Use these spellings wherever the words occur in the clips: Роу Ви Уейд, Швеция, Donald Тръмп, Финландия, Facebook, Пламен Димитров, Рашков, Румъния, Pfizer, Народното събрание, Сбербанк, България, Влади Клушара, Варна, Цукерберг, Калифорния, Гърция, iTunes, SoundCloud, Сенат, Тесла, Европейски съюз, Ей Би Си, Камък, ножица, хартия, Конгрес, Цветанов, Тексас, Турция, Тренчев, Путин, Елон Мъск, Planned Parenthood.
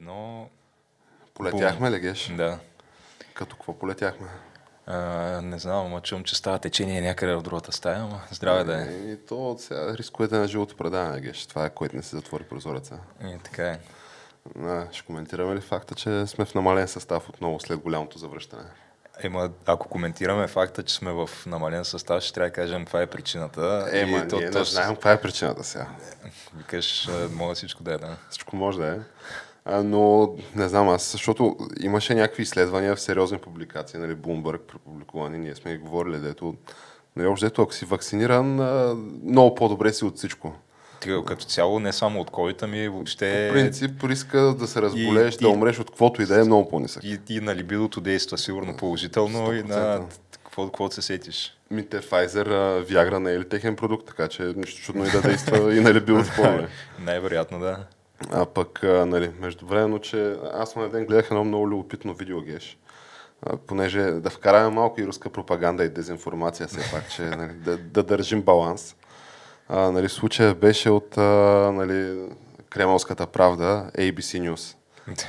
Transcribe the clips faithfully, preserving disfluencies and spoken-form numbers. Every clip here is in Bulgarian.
едно... Полетяхме ли, Геш? Да. Като какво полетяхме? А, не знам, мъчвам, че става течение някъде в другата стая, ама здраве да е. И, и то от сега рискуете на живото предаване, Геш. Това е, което не се затвори прозореца. И така е. А, ще коментираме ли факта, че сме в намален състав отново след голямото завръщане? Ема, ако коментираме факта, че сме в намален състав, ще трябва да кажем каква е причината. Ема, и то, ние то, не знаем каква е причината сега. Викаш, може всичко да е, да. Всичко може да е. А, но не знам аз, защото имаше някакви изследвания в сериозни публикации, нали, Bloomberg препубликувани, ние сме говорили, дето, нали, общо дето, ако си вакциниран, много по-добре си от всичко. Като цяло, не само от COVID, ами въобще... По принцип, риска да се разболееш, да умреш от каквото и да е много по-нисък. И, и на либидото действа сигурно положително сто процента. И на каквото се сетиш. Мите, Pfizer, Viagra не е ли техен продукт, така че нищо чудно и да действа и на либидото по-добре. Най-вероятно, да. А пък, нали, междувременно, че аз на ден гледах едно много любопитно видео, Геш. Понеже да вкараме малко и руска пропаганда и дезинформация все пак, че нали, да, да държим баланс. А, нали, случая беше от а, нали, Кремълската правда, Ей Би Си News.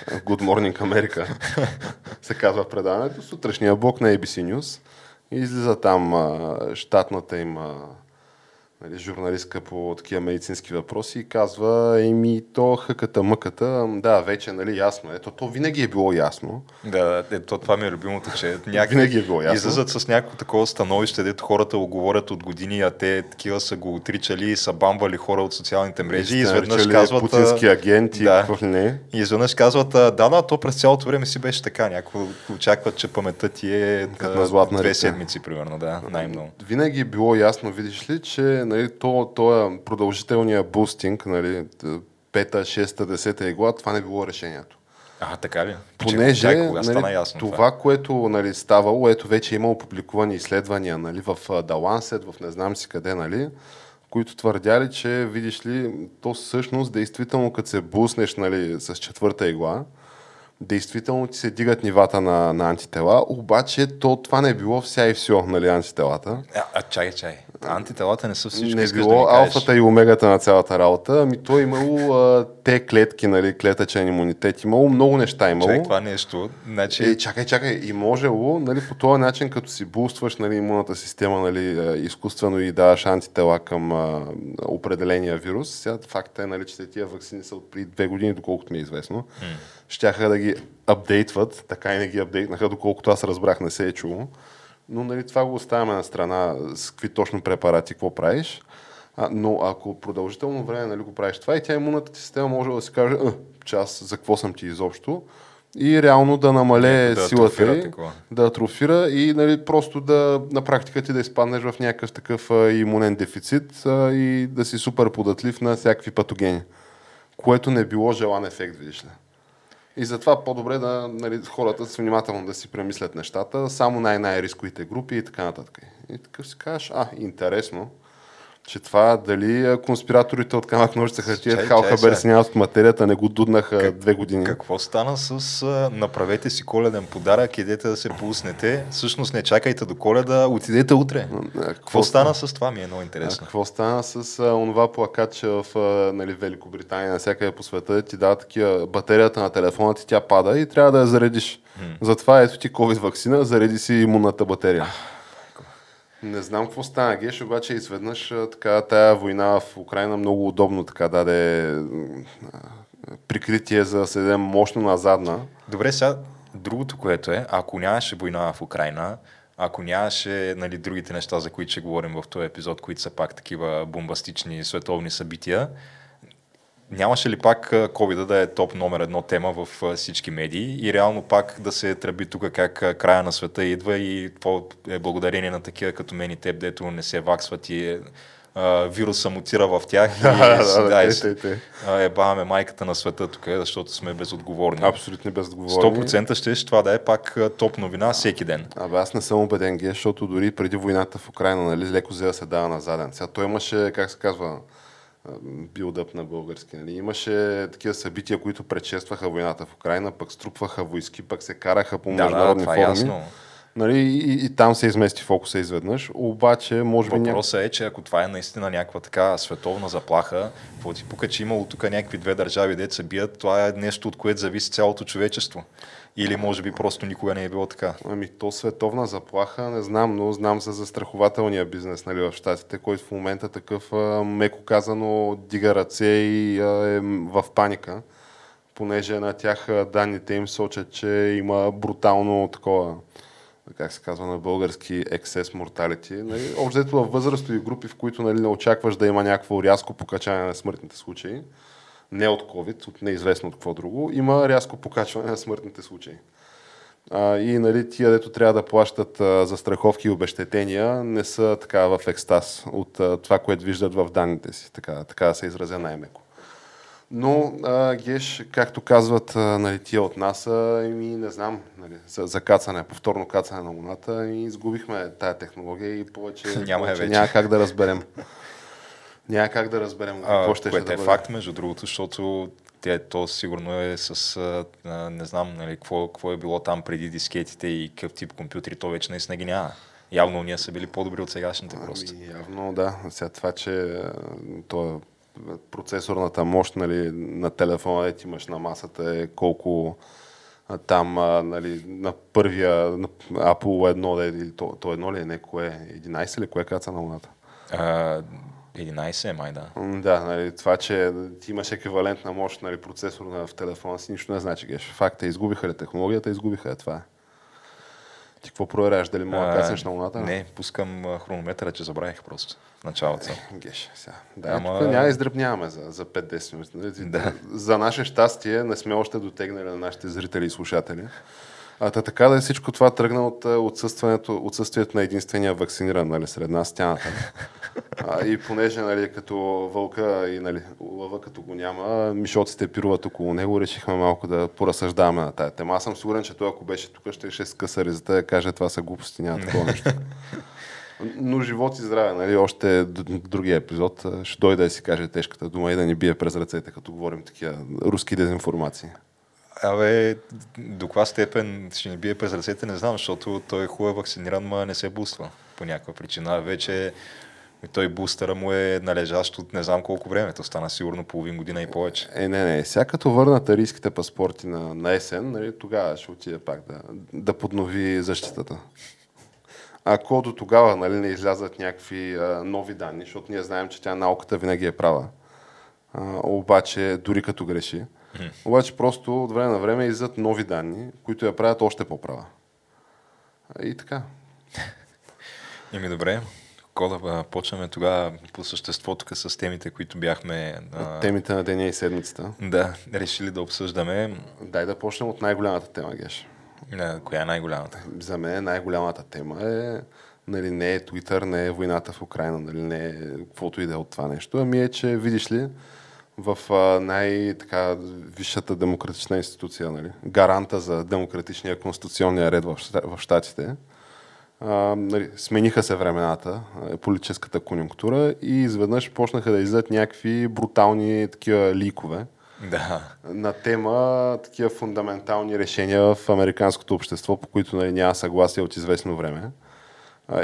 Good Morning America се казва предаването. Сутрешния блок на Ей Би Си News. И излиза там а, щатната им а, нали, журналистка по такива медицински въпроси и казва, еми то хъката мъката, да, вече нали, ясно. Ето, то винаги е било ясно. Да, ето, това ми е любимото, че някак... винаги е било ясно. Излизат с някакво такова становище, дето хората го говорят от години, а те такива са го отричали и са бамбали хора от социалните мрежи. И изведнъж казват... Путински агенти, да. Какво не. И изведнъж казват, да, да, то през цялото време си беше така. Някой очакват, че паметта ти е да, две седмици, примерно, да, най-много. Винаги е било ясно, видиш ли, че нали, то, то е продължителния бустинг, нали, пета, шеста, десета игла, това не било решението. А, така ли? Понеже Почекай, кога, нали, стана ясно, това, това, което нали, ставало, ето вече е имало публикувани изследвания нали, в The Lancet, в не знам си къде, нали, които твърдяли, че видиш ли, то всъщност, действително, като се буснеш нали, с четвърта игла, действително ти се дигат нивата на, на антитела, обаче то това не е било вся и все, нали, антителата. А, а чай, чай. Антителата не са всички. Не е било да алфата и омегата на цялата работа, ами то е имало а, те клетки, нали, клетъчен имунитет, имало много неща имало. Човек, това нещо, значи... Е, чакай, чакай, и можело, нали, по този начин, като си булстваш, нали, имунната система, нали, изкуствено и даваш антитела към а, определения вирус, сега факта е, нали, че тия ваксини са от преди две години, доколкото ми е известно. Mm. Щяха да ги апдейтват, така и не ги апдейтнаха, доколкото аз разбрах, не се е чуло. Но нали, това го оставяме на страна, с какви точно препарати, какво правиш. А, но ако продължително време нали, го правиш това и тя имунната система може да си каже, че аз за какво съм ти изобщо и реално да намалее да силата ли, такова. Да атрофира и нали, просто да на практика ти да изпаднеш в някакъв такъв а, имунен дефицит а, и да си супер податлив на всякакви патогени, което не е било желан ефект, видиш ли. И затова по-добре да нали, хората са внимателно да си премислят нещата, само най-най-рисковите групи и така нататък. И така си кажеш, а, интересно, че това дали конспираторите от камък ножица хартия халха берсинят от материята, не го дуднаха как, две години. Какво стана с направете си коледен подарък, идете да се пуснете, всъщност не чакайте до Коледа, отидете утре. А, какво, какво стана с това ми е много интересно. А, какво стана с а, онова плакат, че в а, нали, Великобритания, навсякъде по света ти дава такива батерията на телефона ти, тя пада и трябва да я заредиш. М-м. Затова ето ти COVID ваксина, зареди си имунната батерия. Не знам какво стана, Геш, обаче изведнъж така, тая война в Украина много удобно така даде прикритие за да седем мощно назадна. Добре, сега другото, което е, ако нямаше война в Украина, ако нямаше нали, другите неща, за които ще говорим в този епизод, които са пак такива бомбастични световни събития, нямаше ли пак COVID да е топ номер едно тема в всички медии и реално пак да се тръби тук как края на света идва и това е благодарение на такива като мен и теб, дето не се ваксват и а, вируса мутира в тях и да, е, ебаваме майката на света тук, защото сме безотговорни. Абсолютно безотговорни. сто процента ще това да е пак топ новина всеки ден. Абе аз не съм убеден, Ге, защото дори преди войната в Украина нали, леко взе да се дава назаден. Сега той имаше, как се казва... билдъп на български. Нали. Имаше такива събития, които предшестваха войната в Украина, пък струпваха войски, пък се караха по да, международни да, форуми. Е Нали, и, и там се измести фокуса изведнъж, обаче може би... Въпросът ня... е, че ако това е наистина някаква така световна заплаха, какво ти пука, че имало тук някакви две държави, дето се бият, това е нещо, от което зависи цялото човечество. Или може би просто никога не е било така. Ами то световна заплаха, не знам, но знам за застрахователния бизнес, нали, в щатите, който в момента такъв, меко казано, дига ръце и е в паника, понеже на тях данните им сочат, че има брутално такова, как се казва на български, excess mortality. Нали, обзето във възрастови групи, в които, нали, не очакваш да има някакво рязко покачване на смъртните случаи, не от COVID, от неизвестно от какво друго, има рязко покачване на смъртните случаи. А, и, нали, тия, дето трябва да плащат а, за страховки и обезщетения, не са така в екстаз от а, това, което виждат в данните си, така, така да се изразя най-меко. Но, а, Геш, както казват, а, нали, тия от нас, а, и не знам, нали, за, за кацане, повторно кацане на Луната, и изгубихме тая технология и повече няма, повече, няма как да разберем. Няма как да разберем какво ще ще да бъде. Което е факт, между другото, защото те, то сигурно е с, а, не знам, нали, какво, какво е било там преди дискетите и какъв тип компютри, то вече наистина ги няма. Явно ние са били по-добри от сегашните просто. Ами, явно, да. Сега това, че то процесорната мощ, нали, на телефона, е, ти имаш на масата, е колко там, нали, на първия на Apple едно, то, то едно ли е, не, кое единайсет ли, кое каца на Луната? А, единайсет е май, да. Да, нали, това, че ти имаш еквивалентна мощ, нали, процесор на в телефона си, нищо не значи, Геш. Факта, изгубиха ли технологията, изгубиха ли това. Ти какво проверяш, дали мога да кацнеш на Луната? Не, пускам хронометъра, че забравих просто в началото. Е, Геш, сега. Да, Ама... тук няма издръпняваме за, за пет-десет минути. Нали? Да. За наше щастие не сме още дотегнали на нашите зрители и слушатели. А така да е, всичко това тръгна от отсъствието, отсъствието на единствения вакциниран, нали, сред нас, стената. А, и понеже, нали, като вълка и, нали, лъва като го няма, мишоците пируват около него, решихме малко да поразсъждаваме на тая тема. Аз съм сигурен, че той, ако беше тук, ще ще скъса резата да каже, това са глупости, няма такова нещо. Но живот и здраве, нали, още другия епизод ще дойде да си каже тежката дума и да ни бие през ръцете, като говорим такива руски дезинформации. Абе, до каква степен ще ни бие през ръцете, не знам, защото той е хубаво вакциниран, ма не се буства по някаква причина. Вече той бустера му е належащ от не знам колко време, то стана сигурно половин година и повече. Е, не, не, сега като върнат арийските паспорти на, на есен, нали, тогава ще отиде пак да, да поднови защитата. Ако до тогава, нали, не излязат някакви а, нови данни, защото ние знаем, че тя науката винаги е права, а, обаче дори като греши, Mm. обаче просто от време на време излизат нови данни, които я правят още по-права. И така. Еми добре, да почваме тогава по същество тук с темите, които бяхме... А... Темите на деня и седмицата. Да, решили да обсъждаме. Дай да почнем от най-голямата тема, Геш. А, коя е най-голямата? За мен най-голямата тема е... Нали, не е Twitter, не е войната в Украина, нали, не е каквото иде от това нещо. Ами е, че видиш ли, в най-така висшата демократична институция, нали, гаранта за демократичния конституционния ред в, в щатите. А, нали, смениха се времената, политическата конюнктура и изведнъж почнаха да излизат някакви брутални такива ликове, да, на тема такива фундаментални решения в американското общество, по които, нали, няма съгласие от известно време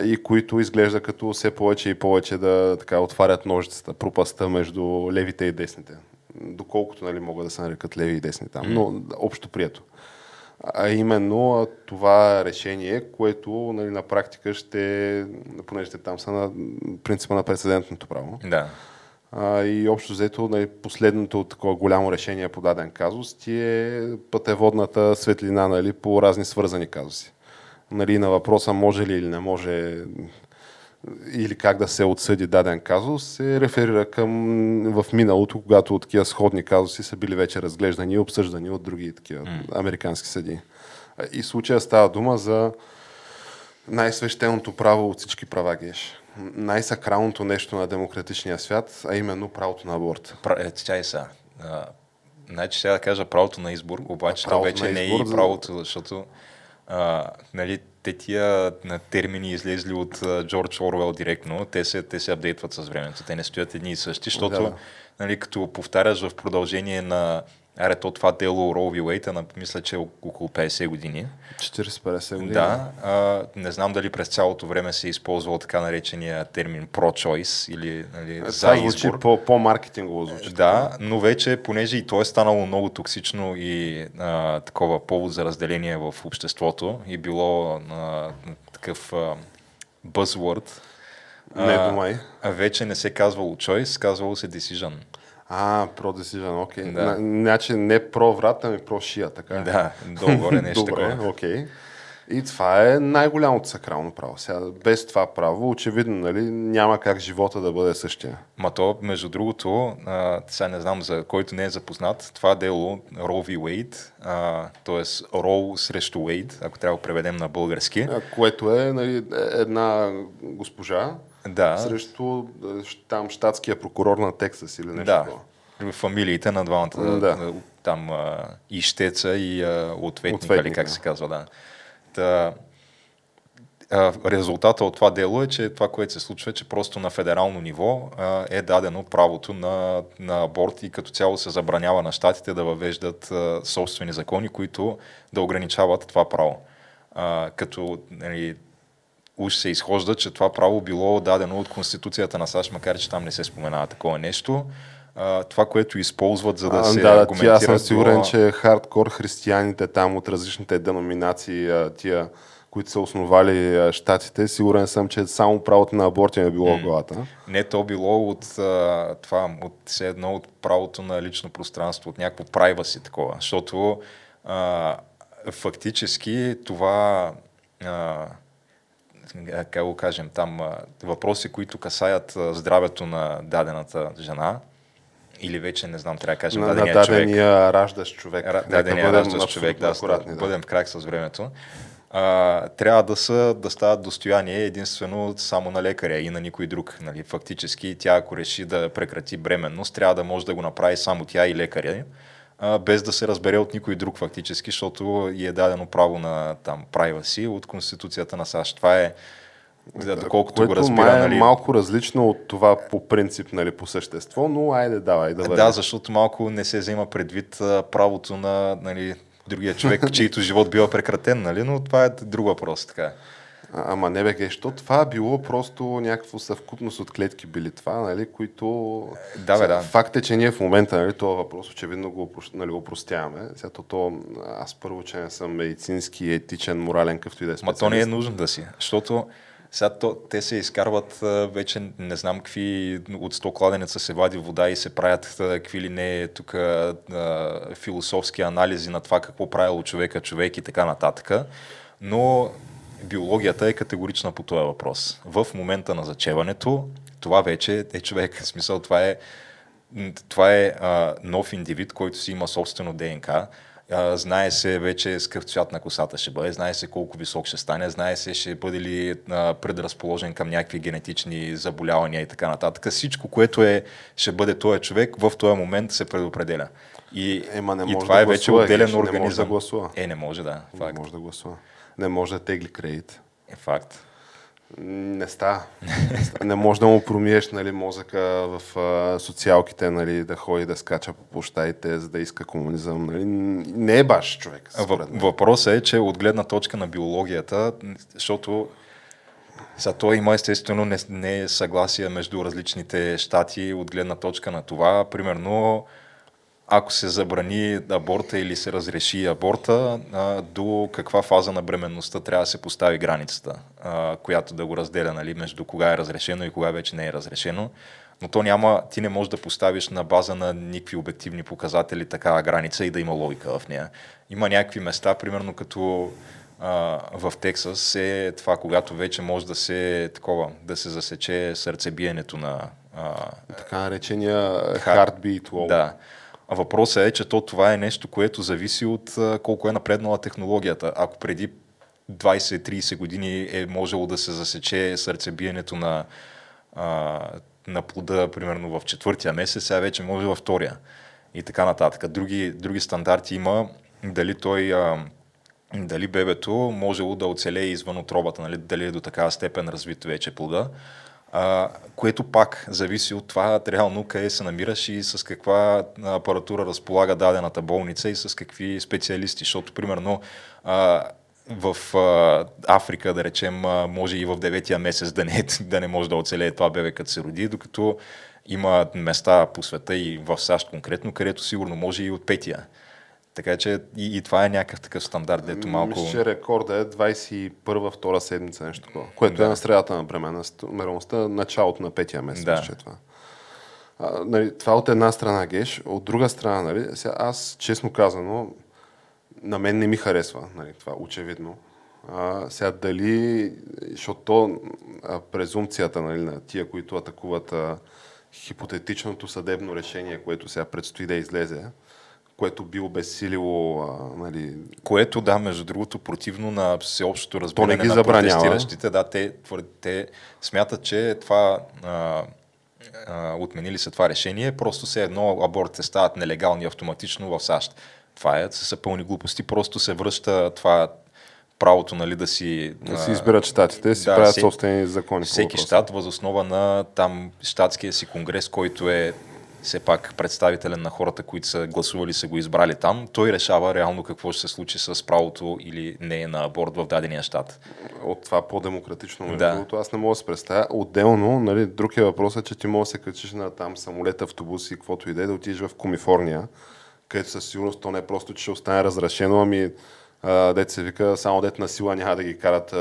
и които изглежда като все повече и повече да така отварят ножицата, пропаста между левите и десните. Доколкото, нали, могат да се нарекат леви и десни там, но общо прието. А именно това решение, което, нали, на практика ще, понеже те там са на принципа на прецедентното право. Да. А, и общо взето, нали, последното такова голямо решение по даден казус ти е пътеводната светлина, нали, по разни свързани казуси. Нали, на въпроса може ли или не може или как да се отсъди даден казус, се реферира към в миналото, когато такива сходни казуси са били вече разглеждани и обсъждани от други такива американски съдии. И в случая става дума за най-свещеното право от всички права, Геш. Най-сакралното нещо на демократичния свят, а именно правото на аборт. Чай са. Значи сега да кажа правото на избор, обаче правото то вече избор, не е и правото, защото... А, нали, те тия на термини излезли от а, Джордж Орвел директно, те се, те се апдейтват с времето, те не стоят едни и същи, защото, да, нали, като повтаряш в продължение на рето това дело Роу Ви Уейд, мисля, че около петдесет години. четиридесет-петдесет години. Да. А, не знам дали през цялото време се е използвал така наречения термин pro-choice или, нали, е, за избор. По, по-маркетингово звучи. Да, така. Но вече, понеже и то е станало много токсично и а, такова повод за разделение в обществото и било а, такъв buzzword. Не, май. А, вече не се казвало choice, казвало се decision. А, про decision, окей. Okay. Да. Значи не про врат, ами про шия, така. Да, долу-горе нещо такова. Добре, окей. Okay. И това е най-голямото сакрално право. Сега, без това право, очевидно, нали, няма как живота да бъде същия. Ма то, между другото, а, сега не знам за който не е запознат, това дело Роу Ви Уейд, т.е. Роу срещу Уейд, ако трябва да преведем на български. А, което е, нали, една госпожа, да, срещу там щатския прокурор на Тексас или нещо. Да, в фамилиите на двамата, да, там ищеца и ответника, ответника, или как се казва, да. Та, резултата от това дело е, че това, което се случва, е, че просто на федерално ниво е дадено правото на, на аборт и като цяло се забранява на щатите да въвеждат собствени закони, които да ограничават това право. Като, нали, уж се изхожда, че това право било дадено от Конституцията на САЩ, макар че там не се споменава такова нещо. А, това, което използват, за да а, се да, аргументира... Аз съм сигурен, това... че хардкор християните там от различните деноминации, тия, които са основали щатите, сигурен съм, че само правото на аборт е било в главата. Не, то било от това, от все едно от правото на лично пространство, от някакво privacy такова, защото а, фактически това... А, как го кажем, там въпроси, които касаят здравето на дадената жена, или вече, не знам, трябва да кажем, на, дадения, на дадения човек, раждаш човек. Дадения раждаш човек, да, да, да, бъдем в крак с времето. А, трябва да са, да стават достояние единствено само на лекаря и на никой друг. Нали? Фактически тя, ако реши да прекрати бременност, трябва да може да го направи само тя и лекаря, без да се разбере от никой друг фактически, защото е дадено право на там privacy от Конституцията на САЩ. Това е, доколкото го разбира, е, нали... малко различно от това по принцип, нали, по същество, но айде, давай, да бъде. Да, защото малко не се взема предвид правото на, нали, другия човек, чийто живот бива прекратен, нали, но това е друг въпрос, така. А, ама не бе, гещо, това било просто някакво съвкупност от клетки били това, нали, които... Да, бе, да. Факт е, че ние в момента, нали, това въпрос очевидно го, нали, опростяваме. Сега то, аз първо, че не съм медицински, етичен, морален, какъвто и да е специалист. Ма то не е нужно да си, защото сега то, те се изкарват вече, не знам какви, от сто кладенеца се вади вода и се правят какви ли не тук философски анализи на това какво правило човека, човек и така нататък. Но... биологията е категорична по този въпрос. В момента на зачеването това вече е човек. В смисъл, това е, това е а, нов индивид, който си има собствено ДНК. А, знае се вече с какъв цвят на косата ще бъде, знае се колко висок ще стане, знае се ще бъде ли а, предразположен към някакви генетични заболявания и така нататък. Всичко, което е, ще бъде този човек, в този момент се предопределя. И, Ема, не може и това да е вече гласува, отделен организъм. Не може да гласува. Е, не може, да. Факт. Не може да гласува. Не може да тегли кредит. Е факт. Не става. Не може да му промиеш, нали, мозъка в а, социалките, нали, да ходи да скача по площадите, за да иска комунизъм. Нали. Не е баш човек. Въпросът е, че от гледна точка на биологията, защото за това има естествено не, не е съгласие между различните щати от гледна точка на това. Примерно, ако се забрани аборта или се разреши аборта, до каква фаза на бременността трябва да се постави границата, която да го разделя, нали, между кога е разрешено и кога вече не е разрешено. Но то няма, ти не можеш да поставиш на база на никакви обективни показатели такава граница и да има логика в нея. Има някакви места, примерно като а, в Тексас е това, когато вече може да се, такова, да се засече сърцебиенето на... А, така наречения heartbeat wall. Да. Въпросът е, че то това е нещо, което зависи от колко е напреднала технологията. Ако преди двайсет-трийсет години е можело да се засече сърцебиенето на, а, на плода, примерно в четвъртия месец, сега вече може във втория и така нататък. Други, други стандарти има, дали той... А, дали бебето можело да оцелее извън утробата, нали? Дали е до такава степен развито вече плода. А, което пак зависи от това реално къде се намираш и с каква апаратура разполага дадената болница и с какви специалисти, защото примерно а, в а, Африка, да речем, а, може и в деветия месец да не, да не може да оцелее това бебе като се роди, докато има места по света и в САЩ конкретно, където сигурно може и от петия. Така че и, и това е някакъв такъв стандарт, дето малко... Мисля, че рекорда е двадесет и първа, втора седмица, нещо такова, което да. е на средата на бременността, началото на петия месец. Да. Че това. А, нали, това от една страна, геш, от друга страна, нали, сега аз, честно казано, на мен не ми харесва, нали, това очевидно. А, сега дали, защото презумпцията, нали, на тия, които атакуват а, хипотетичното съдебно решение, което сега предстои да излезе, което би обесилило... А, нали... Което, да, между другото, противно на всеобщото разбиране на протестиращите. Да, те, те смятат, че това... А, а, отменили се това решение, просто все едно абортите стават нелегални автоматично в САЩ. Това е, са пълни глупости, просто се връща това... правото, нали, да си... Да си избират щатите, да си правят всеки, собствени закони. Всеки щат възоснова на там щатския си конгрес, който е все пак представителен на хората, които са гласували, са го избрали там, той решава реално какво ще се случи с правото или не на аборт в дадения щат. От това по-демократично. Да. Аз не мога да се представя. Отделно, нали, друг е въпросът, че ти може да се качиш на там самолет, автобус и каквото иде, да отидеш в Калифорния, където със сигурност то не е просто, че ще остане разрешено, ами дет се вика, само дет на сила няма да ги карат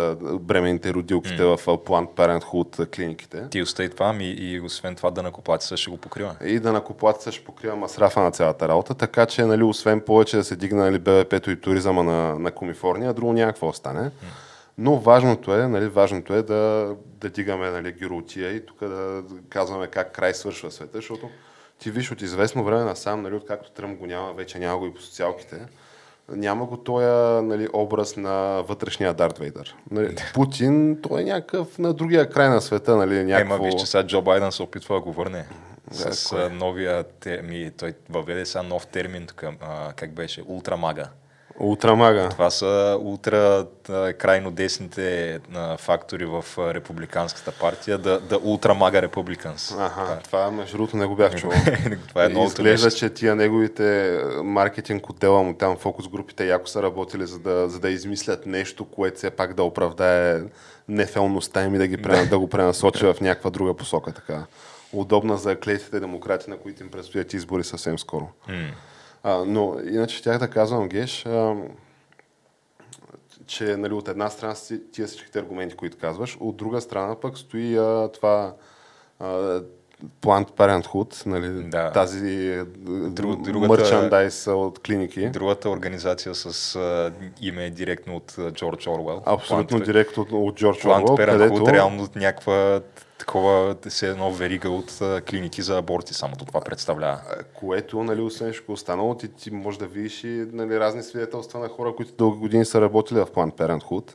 бременните родилките mm. в Planned Parenthood клиниките. Ти остай това, ами и освен това данъкоплатеца ще го покрива. И данъкоплатеца ще покрива масрафа на цялата работа, така че, нали, освен повече да се дигна, нали, БВП-то и туризъма на, на Калифорния, друго няма какво стане. Mm. Но важното е, нали, важното е да, да дигаме, нали, гиротия и тук да казваме как край свършва света, защото ти виж от известно време насам, нали, откакто Тръмп го няма, вече няма го и по социалките. Няма го този, нали, образ на вътрешния Дарт Вейдър. Нали, Путин, той е някакъв на другия край на света. Нали, някакво... Ема виж, че сега Джо Байдън се опитва да го върне. Да, с кой? Новия термин. Той въведе сега нов термин, към, а, как беше, ултрамага. Ултрамага. Това са ултра крайно десните фактори в републиканската партия, да, да ултрамага републиканс. Аха, това между другото не го бях чувал. Това е много изглежда, че тия неговите маркетинг отдела му там, фокус групите, яко са работили, за да, за да измислят нещо, което все пак да оправдае нефелността им и да, ги прена, да го пренасочи в някаква друга посока. Така. Удобна за клетите демократи, на които им предстоят избори съвсем скоро. Mm. А, но иначе щях да казвам, Геш, а, че, нали, от една страна си, тия всичките аргументи, които казваш, от друга страна пък стои а, това а, Planned Parenthood, нали, да. Тази Друг, другата, мерчандайз от клиники. Другата организация с а, име директно от Джордж Оруел. Абсолютно Planned, директно от, от Джордж Оруел. Planned Parenthood където... реално от някаква... такова се едно верига от а, клиники за аборти, самото това представлява. Което, нали, освен ще останало, ти, ти можеш да видиш и, нали, разни свидетелства на хора, които дълги години са работили в Planned Parenthood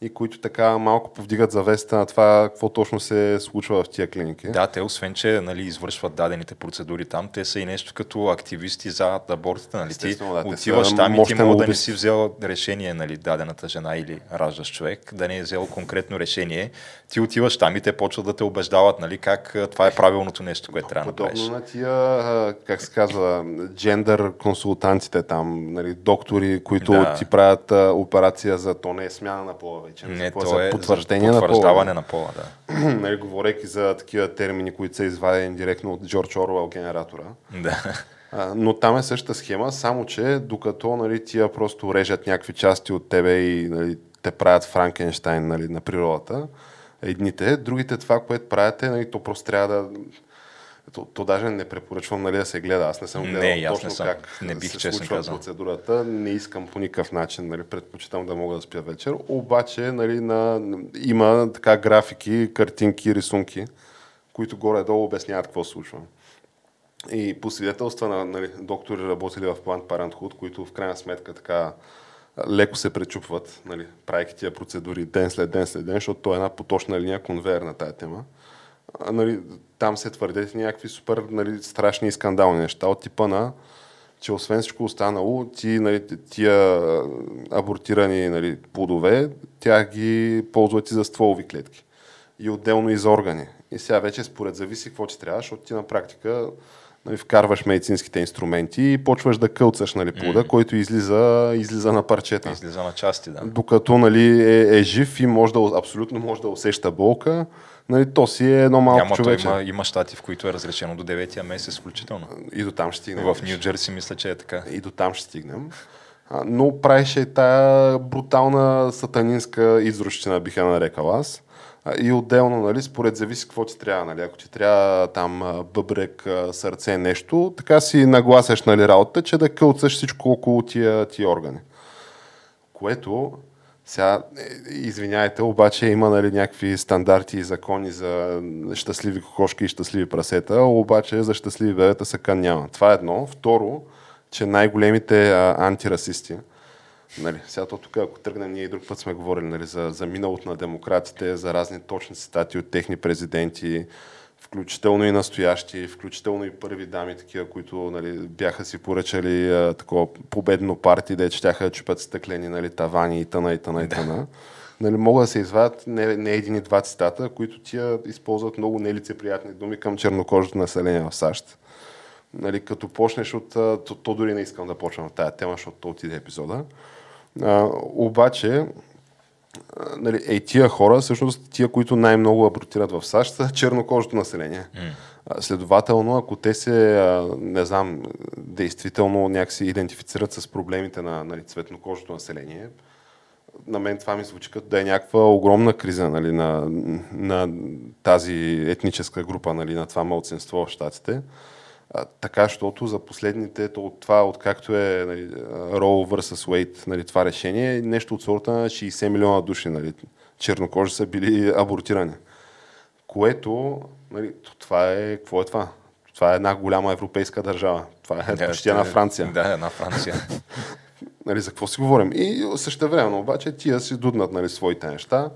и които така малко повдигат завеста на това, какво точно се случва в тия клиники. Да, те освен, че, нали, извършват дадените процедури там, те са и нещо като активисти за абортите. Нали. Ти да, отиваш там и ти мога да не си взел решение, нали, дадената жена или раждаш човек, да не е взел конкретно решение. Ти отиваш там и те почват да те убеждават, нали, как това е правилното нещо, което трябва да направиш. Подобно на тия, как се казва, джендър консултантите там, нали, доктори, които да. ти правят операция за то не е смяна на пола. Вече, не, то за е потвърждение за потвърждаване на пола. На пола, да. Нали, говорейки за такива термини, които са извадени директно от Джордж Оруел генератора. Да. А, но там е същата схема, само че докато, нали, тия просто режат някакви части от тебе и, нали, те правят Франкенщайн, нали, на природата, едните, другите това, което правите, нали, то просто трябва да... То, то даже не препоръчвам, нали, да се гледа. Аз не съм гледал не, точно не съм. Как не бих, се случва процедурата. Не искам по никакъв начин. Нали, предпочитам да мога да спя вечер. Обаче, нали, на... има така графики, картинки, рисунки, които горе-долу обясняват какво се случва. И по свидетелства на, нали, доктори, работили в Planned Parenthood, които в крайна сметка така леко се пречупват, нали, правейки тия процедури ден след ден след ден, защото то е една поточна линия, конвейер на тая тема. Нали, там се твърдят някакви супер, нали, страшни и скандални неща от типа на, че освен всичко останало, ти, нали, тия абортирани, нали, плодове, тя ги ползват и за стволови клетки. и отделно и за органи. И сега вече според зависи какво ти трябва, защото ти на практика нали, вкарваш медицинските инструменти и почваш да кълцаш нали, плода, mm. който излиза, излиза на парчета. Излиза на части, да. Докато нали, е, е жив и може да, абсолютно може да усеща болка, нали, то си е едно малко човече. Има, има щати, в които е разрешено до деветия месец включително. И до там ще стигнем. В Ню Джерси мисля, че е така. И до там ще стигнем. Но правеше и тая брутална сатанинска изрощина, биха нарекал аз. И отделно, нали, според зависи какво ти трябва. Нали. Ако ти трябва там бъбрек, сърце, нещо, така си нагласяш нали, работа, че да кълцаш всичко около тия, тия органи. Което, сега, извиняйте, обаче има нали, някакви стандарти и закони за щастливи кокошки и щастливи прасета, обаче за щастливи бебета съка няма. Това е едно. Второ, че най-големите а, антирасисти. Нали, сега то тук, ако тръгнем, ние и друг път сме говорили нали, за, за миналото на демократите, за разни точни цитати от техни президенти, включително и настоящи, включително и първи дами, такива, които нали, бяха си поръчали а, такова победно парти, де четяха да чупят стъклени нали, тавани и тъна и тъна и тъна. Нали, могат да се извадят не, не един и два цитата, които тия използват много нелицеприятни думи към чернокожото население в САЩ. Нали, като почнеш от... То, то дори не искам да почвам тая тема, защото отиде епизода. А, обаче, нали, ей, тия хора, всъщност тия, които най-много абортират в САЩ, са чернокожото население. Mm. Следователно, ако те се, не знам, действително някакси идентифицират с проблемите на нали, цветнокожото население, на мен това ми звучи като да е някаква огромна криза нали, на, на тази етническа група, нали, на това малцинство в щатите. А, така, защото за последните, то, това откакто е нали, Роу върсъс Уейд, нали, това решение, нещо от сорта на шейсет милиона души, нали, чернокожи са били абортирани. Което, нали, това е, какво е това? Това е една голяма европейска държава. Това е да, почти една Франция. Да, една Франция. нали, за какво си говорим? И същевременно обаче тия си дуднат нали, своите неща.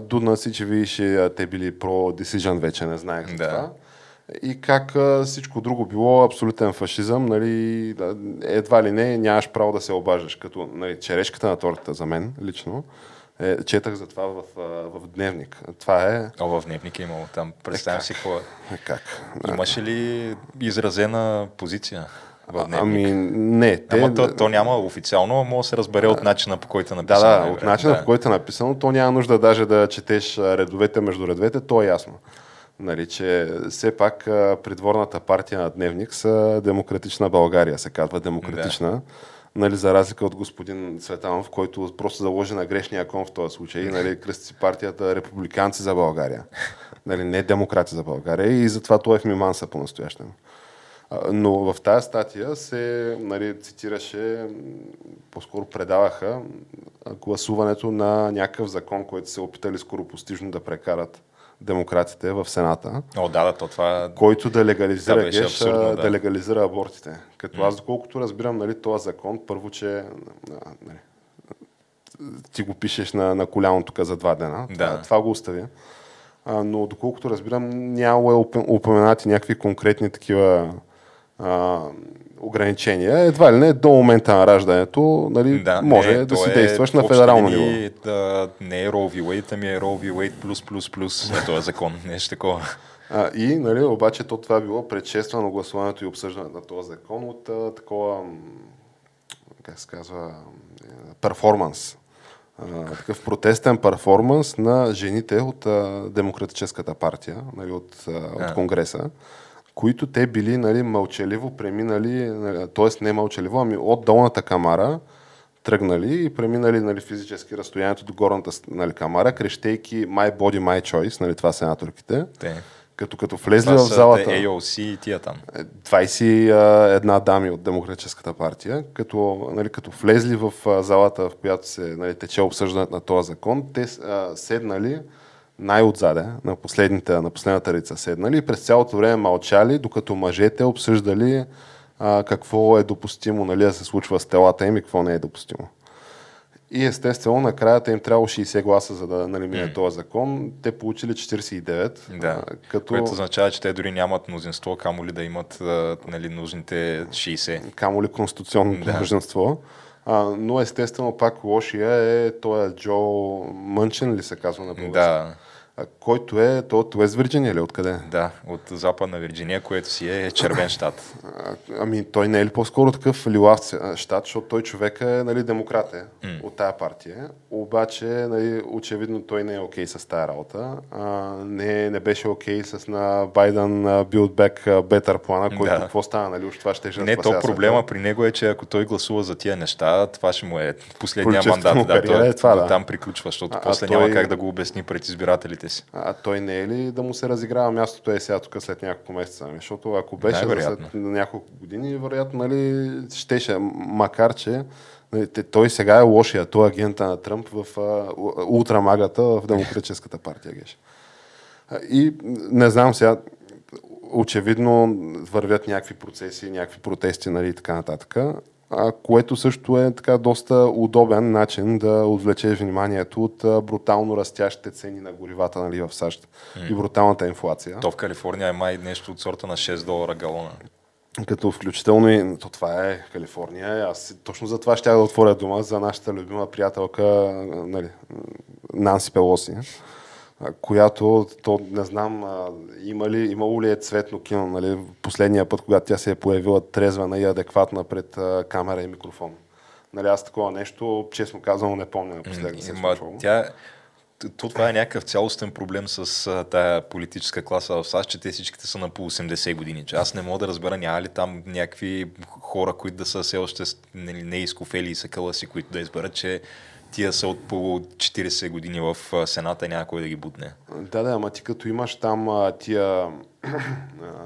Дуднат си, че видиш, те били про-decision вече, не знаех за да. Това. И как а, всичко друго било абсолютен фашизъм, нали, едва ли не, нямаш право да се обаждаш. Като нали, черешката на тортата за мен, лично, е, четах за това в, в Дневник. Това е... О, в Дневник е имало там, представям е, си какво е. Как? Имаше ли изразена позиция в Дневник? Ами не. Те... Ама то, то няма официално, а може да се разбере от начина по който е написано. Да, да, от начина да. По който е написано, то няма нужда даже да четеш редовете между редовете, то е ясно. Нали, че все пак придворната партия на Дневник са Демократична България, се казва Демократична, да. Нали, за разлика от господин Цветанов, който просто заложи на грешния кон в този случай, нали, кръсти партията Републиканци за България, нали, не Демократи за България и затова той е в миманса по-настоящем. Но в тази статия се нали, цитираше, по-скоро предаваха гласуването на някакъв закон, който се опитали скоропостижно да прекарат демократите в Сената, О, да, да, то това... който да легализира, да, геш, абсурдно, да. Да легализира абортите. Като mm. аз, доколкото разбирам нали, този закон, първо, че нали, ти го пишеш на, на коляно тук за два дена, да. това, това го оставя. А, но доколкото разбирам, няма е упоменати някакви конкретни такива а, ограничения. Едва ли не, до момента на раждането нали, да, може е, да си е, действаш на федерално ниво. Е, да, не е Роу Ви Уейд, ами е Роу Ви Уейд плюс, плюс, плюс. Не, това е закон, нещо такова. А, и, нали, обаче, то това било предшествано гласуването и обсъждането на този закон от а, такова, как се казва, перформанс. А, такъв протестен перформанс на жените от а, Демократическата партия, нали, от, а, от а. Конгреса, които те били нали, мълчаливо преминали, нали, т.е. не мълчаливо, ами от долната камара тръгнали и преминали нали, физически разстоянието до горната нали, камара, крещейки My Body, My Choice, нали, това сенаторките, те. Като като влезли в залата... Това са Ей О Си и тия там. двайсет и една дами от Демократическата партия, като, нали, като влезли в залата, в която се нали, тече обсъждането на този закон, те а, седнали най-отзаде, на, на последната рица седнали и през цялото време мълчали, докато мъжете обсъждали а, какво е допустимо нали, да се случва с телата им и какво не е допустимо. И естествено, накраята им трябвало шейсет гласа, за да нали, мине mm. този закон. Те получили четирийсет и девет. Да. Като... Което означава, че те дори нямат мнозинство, камо ли да имат нали, нужните шейсет. Камо ли конституционното да. Мнозинство. А, но естествено пак лошия е той е Джо Мънчен ли се казва на български? Да. който е, то от Уест Вирджиния или откъде? Да, от Западна Вирджиния, което си е червен щат. А, ами той не е ли по-скоро такъв лилав щат, защото той човека е, нали, демократ е mm. от тая партия, обаче, нали, очевидно той не е окей okay с тая работа. А, не, не беше окей okay с на Байдън Build Back Better плана, който да. Какво стана, нали, още това ще ще не, то проблема сега при него е, че ако той гласува за тия неща, това ще му е последния мандат. Му да, той е, това, да. Там приключва, защото а, после той... няма как да го обясни пред избирателите си. А той не е ли да му се разиграва мястото е сега тук след няколко месеца? Защото ако беше да, след няколко години, вероятно, нали, щеше, макар че той сега е лошия, той е агента на Тръмп в а, ултрамагата в демократическата партия. Геш. И не знам сега, очевидно вървят някакви процеси, някакви протести, нали, и така нататък, а, което също е така доста удобен начин да отвлечеш вниманието от а, брутално растящите цени на горивата, нали, в САЩ mm. и бруталната инфлация. То в Калифорния е май нещо от сорта на шест долара галона. Като включително и то това е Калифорния. Аз точно за това щях да отворя дума за нашата любима приятелка, нали, Нанси Пелоси, която, то не знам, има ли, имало ли е цветно кино, нали, последния път, когато тя се е появила трезвена и адекватна пред камера и микрофон. Нали, аз такова нещо, честно казано, не помня на последния се случвало. Тя... То това е някакъв цялостен проблем с а, тая политическа класа в САЩ, че те всичките са на по осемдесет години. Че аз не мога да разбера, няма ли там някакви хора, които да са все още не, не изкофели и сакаласи, които да изберат, че тия са от по четирийсет години в Сената и някой да ги бутне. Да, да, ама ти като имаш там а, тия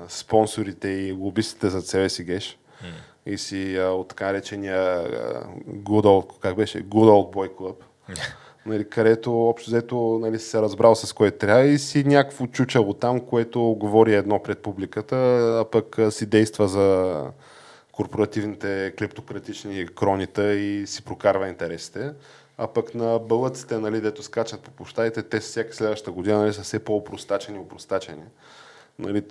спонсорите и лобистите за себе си, геш, mm. и си а, от така речения good old, как беше, good old boy club, нали, където общо взето, нали, се разбрал с кое трябва и си някакво чучало там, което говори едно пред публиката, а пък си действа за корпоративните клептократични кронита и си прокарва интересите. А пък на бълъците, нали, дето скачат по площадите, те всяка следваща година, нали, са все по-опростачени и опростачени. Нали,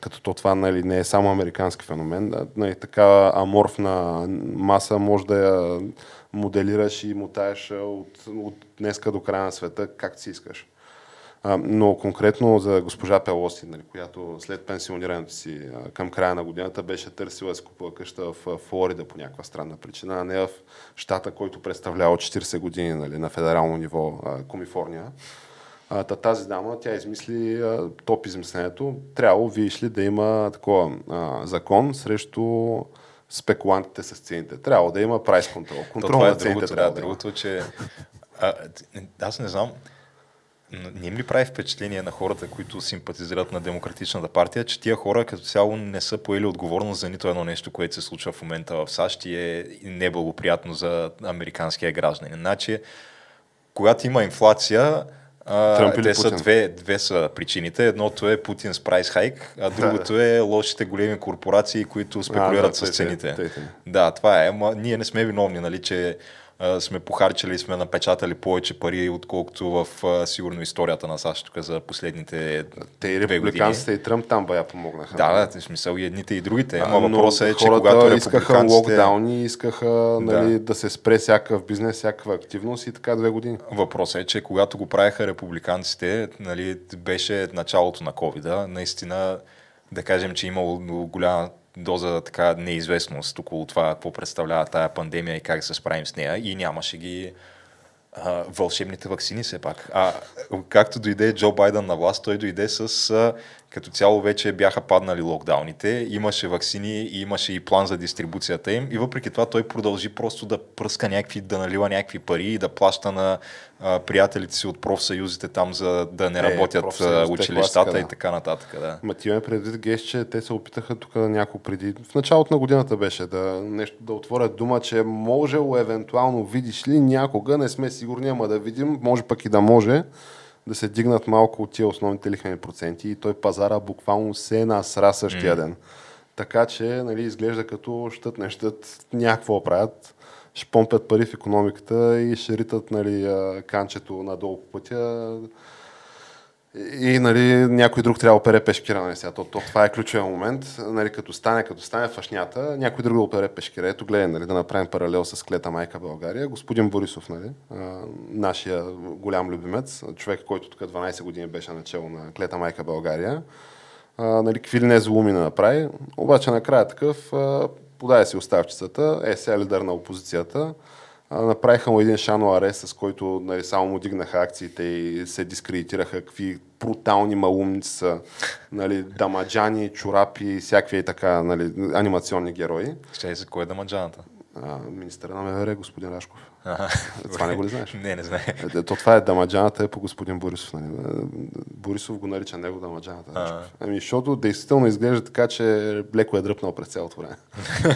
като то това, нали, не е само американски феномен, нали, такава аморфна маса може да я моделираш и мутаеш от, от днеска до края на света, както си искаш. А, но конкретно за госпожа Пелоси, нали, която след пенсионирането си а, към края на годината беше търсила скупа къща в Флорида по някаква странна причина, а не в щата, който представлява четирийсет години, нали, на федерално ниво, а, Калифорния. А, тази дама, тя измисли а, топ измисленето. Трябва, виж ли, да има такова а, закон срещу спекулантите с цените. Трябва да има price control. Контрол на е цените другото, трябва да, да другото, че а, аз не знам, не ми прави впечатление на хората, които симпатизират на демократичната партия, че тия хора като цяло не са поели отговорност за нито едно нещо, което се случва в момента в САЩ и е неблагоприятно за американския гражданин. Значи, когато има инфлация, Тръмп а, те са две, две са причините. Едното е Путин с прайс хайк, а другото е лошите големи корпорации, които спекулират а, да, с цените. Тъй, тъй. Да, това е. Ама ние не сме виновни, нали, че а, сме похарчили и сме напечатали повече пари, отколкото в а, сигурно историята на САЩ тук за последните те и републиканците и Тръмп там бая помогнаха. Да, да, в смисъл и едните и другите. Ама въпросът е, че когато искаха локдауни, искаха, нали, да. да се спре всякакъв бизнес, всякаква активност и така две години. Въпросът е, че когато го правеха републиканците, нали, беше началото на ковида. Наистина, да кажем, че имало голяма доза така неизвестност около това, какво представлява тая пандемия и как се справим с нея, и нямаше ги а, вълшебните ваксини все пак. А както дойде Джо Байдън на власт, той дойде с а, като цяло вече бяха паднали локдауните, имаше ваксини и имаше и план за дистрибуцията им, и въпреки това той продължи просто да пръска някакви, да налива някакви пари и да плаща на а, приятелите си от профсъюзите там, за да не е, работят училищата класика, да. И така нататък. Да. Ма ти ме предвид, геш, че те се опитаха тук на няколко преди, в началото на годината беше, да, нещо, да отворят дума, че можело евентуално, видиш ли, някога, не сме сигурни, ама да видим, може пък и да може, да се дигнат малко от тия основните лихвени проценти, и той пазара буквално се насра същия mm. ден. Така че, нали, изглежда като щът не щът, някакво правят, ще помпят пари в икономиката и ще ритат, нали, канчето надолу по пътя. И нали, някой друг трябва да опере пешкира. Нали, сега. То, то, това е ключовия момент. Нали, като стане, като стане фашнята, някой друг да опере пешкира. Ето гледай, нали, да направим паралел с клета майка България. Господин Борисов, нали, а, нашия голям любимец, човек, който тук дванайсет години беше начало на клета майка България, а, нали, какви ли не злоуми направи. Обаче накрая такъв а, подаде си оставчицата, е сега лидер на опозицията. Направиха му един шано арест, с който нали, само му дигнаха акциите и се дискредитираха какви брутални малумници са, нали, дамаджани, чорапи, всякакви и така нали, анимационни герои. Ще и за кое е дамаджаната? Министъра на МВР, господин Рашков. Ага. Това не го ли знаеш? Не, не знае. То това е дамаджаната е по господин Борисов. Нали. Борисов го нарича него дамаджаната. Ага. Ами, защото действително изглежда така, че леко е дръпнал през цялото време.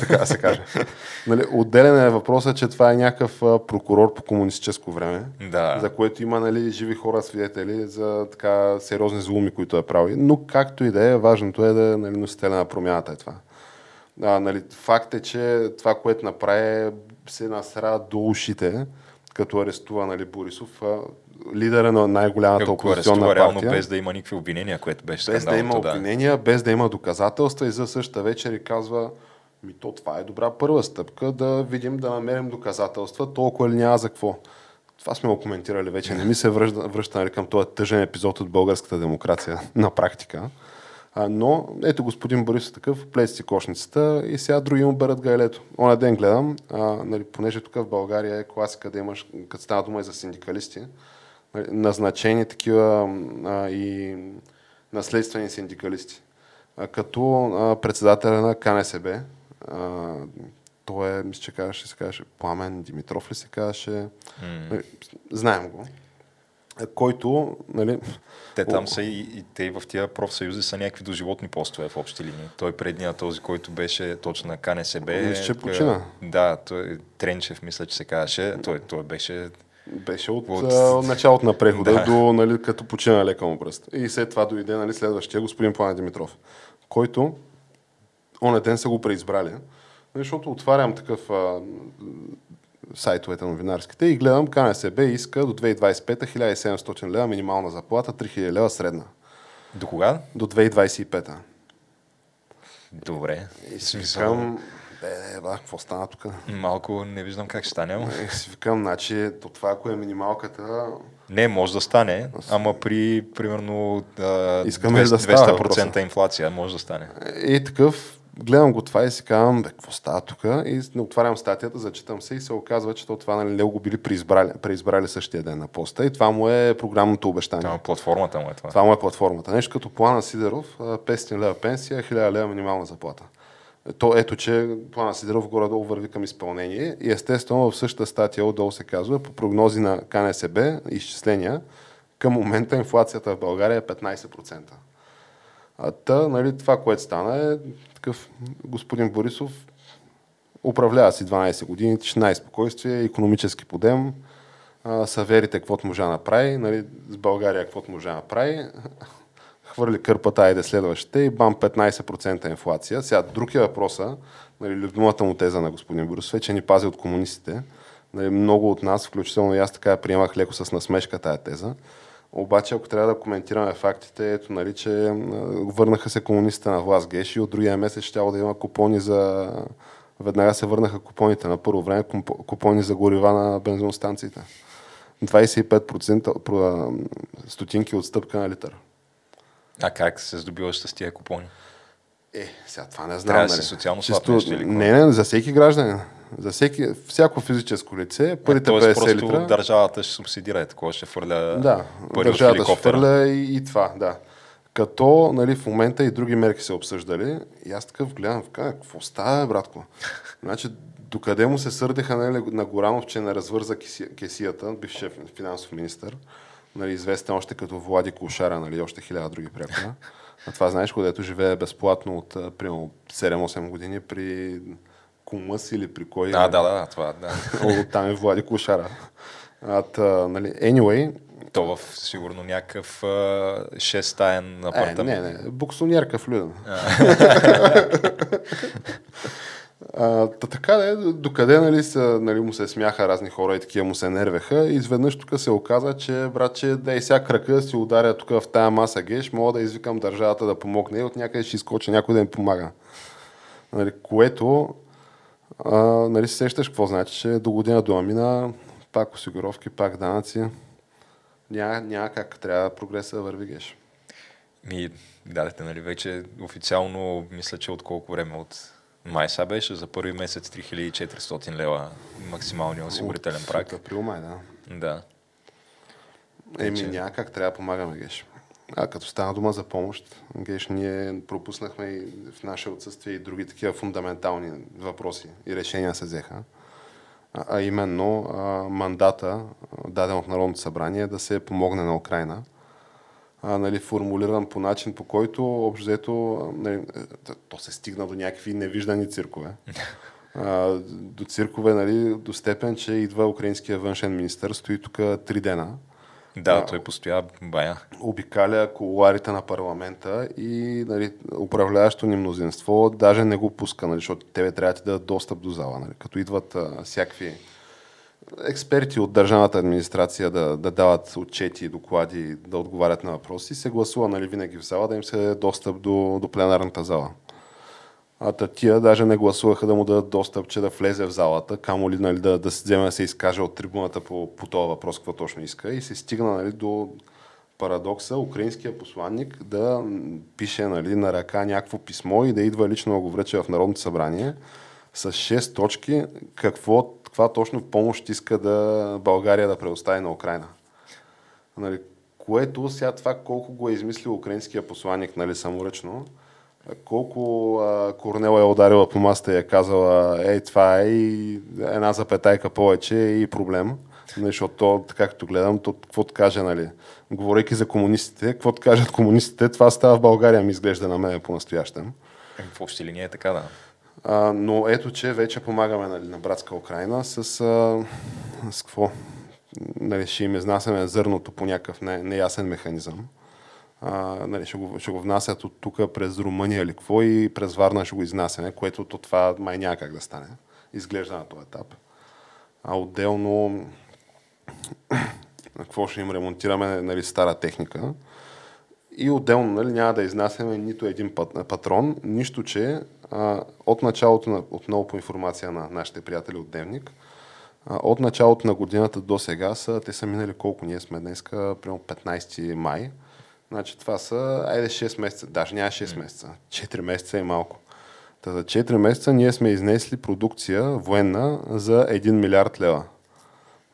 Така да се каже. Нали, отделен е въпросът, че това е някакъв прокурор по комунистическо време, да. За което има нали, живи хора свидетели за така сериозни зломи, които е прави. Но както и да е, важното е да нали, носителя на промяната е това. А, нали, факт е, че това, което направи, се насра до ушите, като арестува нали, Борисов, лидера на най-голямата опозиционна партия. Реално без да има никакви обвинения, което беше скандалното. Без да има обвинения, да. Без да има доказателства и за същата вечер и казва ми то това е добра първа стъпка, да видим, да намерим доказателства, толкова ли няма за какво. Това сме го коментирали вече, не ми се връща, връща нали, към този тъжен епизод от българската демокрация на практика. Но ето господин Борисов такъв, плети си кошницата и сега други му берат гайлето. Оня ден гледам, а, нали, понеже тук в България е класика да имаш, като става дума и за синдикалисти, нали, назначени такива а, и наследствени синдикалисти. А, като а, председателя на КНСБ, а, той е, мисля, че казваше, се казваше, Пламен Димитров ли се казваше, mm. нали, знаем го. Който, нали... Те там са и, и те в тия профсъюзи са някакви доживотни постове в общи линии. Той предният този, който беше точно на КНСБ... Мисля, че почина. Да, той, Тренчев, мисля, че се казваше. Той, той беше... Беше от, от... от началото на прехода да. До, нали, като почина лека му пръст. И след това дойде, нали, следващия господин Пламен Димитров, който оня ден са го преизбрали, защото отварям такъв... А... сайтовете новинарските и гледам КНСБ иска до две хиляди двайсет и пета хиляда и седемстотин лева минимална заплата, три хиляди лева средна. До кога? До две хиляди двайсет и пета. Добре. И си викам, бе, ба, какво стана тук? Малко не виждам как ще стане. И си викам, значи, то това, ако е минималката... Не, може да стане, ама при примерно двеста процента инфлация може да стане. И такъв гледам го това и си казвам, бе, какво става тук? И не отварям статията, зачитам се и се оказва, че то това нали, го били преизбрали, преизбрали същия ден на поста и това му е програмното обещание. Това е платформата му е това. Това му е платформата. Нещо като Плана Сидеров, петстотин лева пенсия, хиляда лева минимална заплата. То ето, че Плана Сидеров горе-долу върви към изпълнение и естествено в същата статия отдолу се казва, по прогнози на КНСБ, изчисления, към момента инфлацията в България е петнайсет процента. А та, нали, това, което стана е такъв господин Борисов управлява си дванайсет години, тишина и спокойствие, икономически подем, а, са верите каквото можа направи, нали, с България каквото можа направи, хвърли кърпата, айде следващите и бам, петнайсет процента инфлация. Сега друг е въпроса, нали, любимата му теза на господин Борисов е, че ни пази от комунистите. Нали, много от нас, включително и аз така приемах леко с насмешка тая теза. Обаче, ако трябва да коментираме фактите, ето, нали, че върнаха се комунистите на власт геши и от другия месец щяло да има купони за... Веднага се върнаха купоните на първо време, купони за горива на бензиностанциите. двайсет и пет процента стотинки отстъпка на литър. А как се здобиваш с тия купони? Е, сега това не знам. Трябва да нали. Си социално слаб нещо или какво? Не, не, за всеки гражданин. За всеки, всяко физическо лице, първите петдесет литра... Тоест просто държавата ще субсидира и такова, ще фърля да, пари от хеликоптера. Фърля и, и това, да. Като нали, в момента и други мерки се обсъждали и аз такъв гледам, какво става, братко? Значи, докъде му се сърдеха нали, на Горанов, че не развърза кесията, бившия финансов министър, нали, известен още като Влади Клушара, нали, още хиляда други приятели. А това знаеш, където живее безплатно от примерно седем-осем години при... Кумъс или при кой... А, да, да, това, да. Оттам е Влади Клушара. Нали, anyway... То в сигурно някакъв шестстаен апартамент. Е, не, не, буксонерка в Люден. А, та така де, докъде нали, са, нали, му се смяха разни хора и такива му се нервеха. И изведнъж тук се оказа, че братче, да и сега кръка си ударя тук в тая маса геш, мога да извикам държавата да помогне и от някъде ще изкочи някой да им помага. Нали, което а, нали, се сещаш какво значи, че до година дома мина, пак осигуровки, пак данъци. Няма, няма как, трябва прогреса да върви геш. Ми дадете, нали, вече официално, мисля, че от колко време от май са беше за първи месец три хиляди и четиристотин лева максималния осигурителен от прак. От април май, да. Да. Еми че... няма как, трябва да помагаме геш. А като стана дума за помощ, геш, ние пропуснахме и в наше отсъствие и други такива фундаментални въпроси и решения се взеха. А именно а, мандата, даден от Народното събрание, да се помогне на Украина. А, нали, формулиран по начин, по който общо взето нали, то се стигна до някакви невиждани циркове. А, до циркове, нали, до степен, че идва украинския външен министър, стои тук три дена. Да, а, той постоя бая. Обикаля кулуарите на парламента и нали, управляващо ни мнозинство даже не го пуска, нали, защото тебе трябва да дадат достъп до зала. Нали, като идват а, всякакви експерти от държавната администрация да, да дават отчети, доклади, да отговарят на въпроси, се гласува нали, винаги в зала да им се даде достъп до, до пленарната зала. А тия даже не гласуваха да му дадат достъп, че да влезе в залата, камо ли нали, да, да се вземе да се изкаже от трибуната по, по този въпрос, какво точно иска. И се стигна нали, до парадокса украинския посланник да пише нали, на ръка някакво писмо и да идва лично да го връча в Народното събрание с шест точки какво това точно помощ иска да България да предостави на Украина. Нали, което сега това колко го е измислил украинския посланник нали, саморъчно, колко а, Корнела е ударила по масата и е казала ей, това е и една запетайка повече и проблем. Защото, както гледам, то каквото каже, нали, говорейки за комунистите, каквото кажат комунистите, това става в България, ми изглежда на мен по-настоящем. В общи линия е така, да. А, но ето, че вече помагаме нали, на братска Украина с, а, с какво? Нали, ще им изнасяме зърното по някакъв не, неясен механизъм. А, нали, ще, го, ще го внасят от тук през Румъния или какво и през Варна ще го изнасяме, което то това май няма как да стане. Изглежда на този етап. А отделно какво ще им ремонтираме нали, стара техника и отделно нали, няма да изнасяме нито един пат, патрон, нищо, че а, от началото на, отново по информация на нашите приятели от Дневник, а, от началото на годината до сега са, те са минали колко ние сме днеска, примерно петнайсети май. Значи това са, айде шест месеца, даже няма шест месеца, четири месеца и малко. Та за четири месеца ние сме изнесли продукция военна за един милиард лева,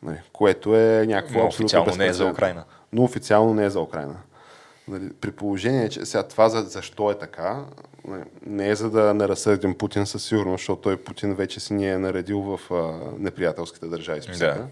нали, което е някакво но абсолютно официално не е за Украина. Но официално не е за Украина. Нали, при положение, че сега това за, защо е така, нали, не е за да не разсъдим Путин със сигурност, защото той Путин вече си ни е наредил в а, неприятелските държави списъка. Да.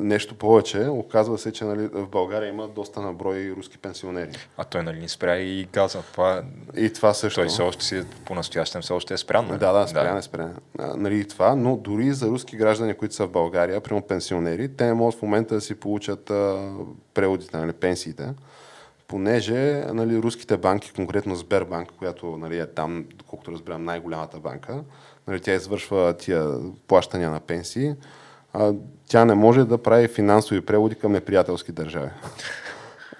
Нещо повече, оказва се, че нали, в България има доста наброй руски пенсионери. А той нали не спря и газа. Това... И това също. Той все още си, по-настоящем все още е спрян. Нали? Да, да, спрян да. е спрян. Нали, това, но дори за руски граждани, които са в България, прямо пенсионери, те не могат в момента да си получат а, преводите, нали, пенсиите, понеже нали, руските банки, конкретно Сбербанк, която нали, е там, доколкото разбирам, най-голямата банка, нали, тя извършва тия плащания на пенсии, тя не може да прави финансови преводи към неприятелски държави.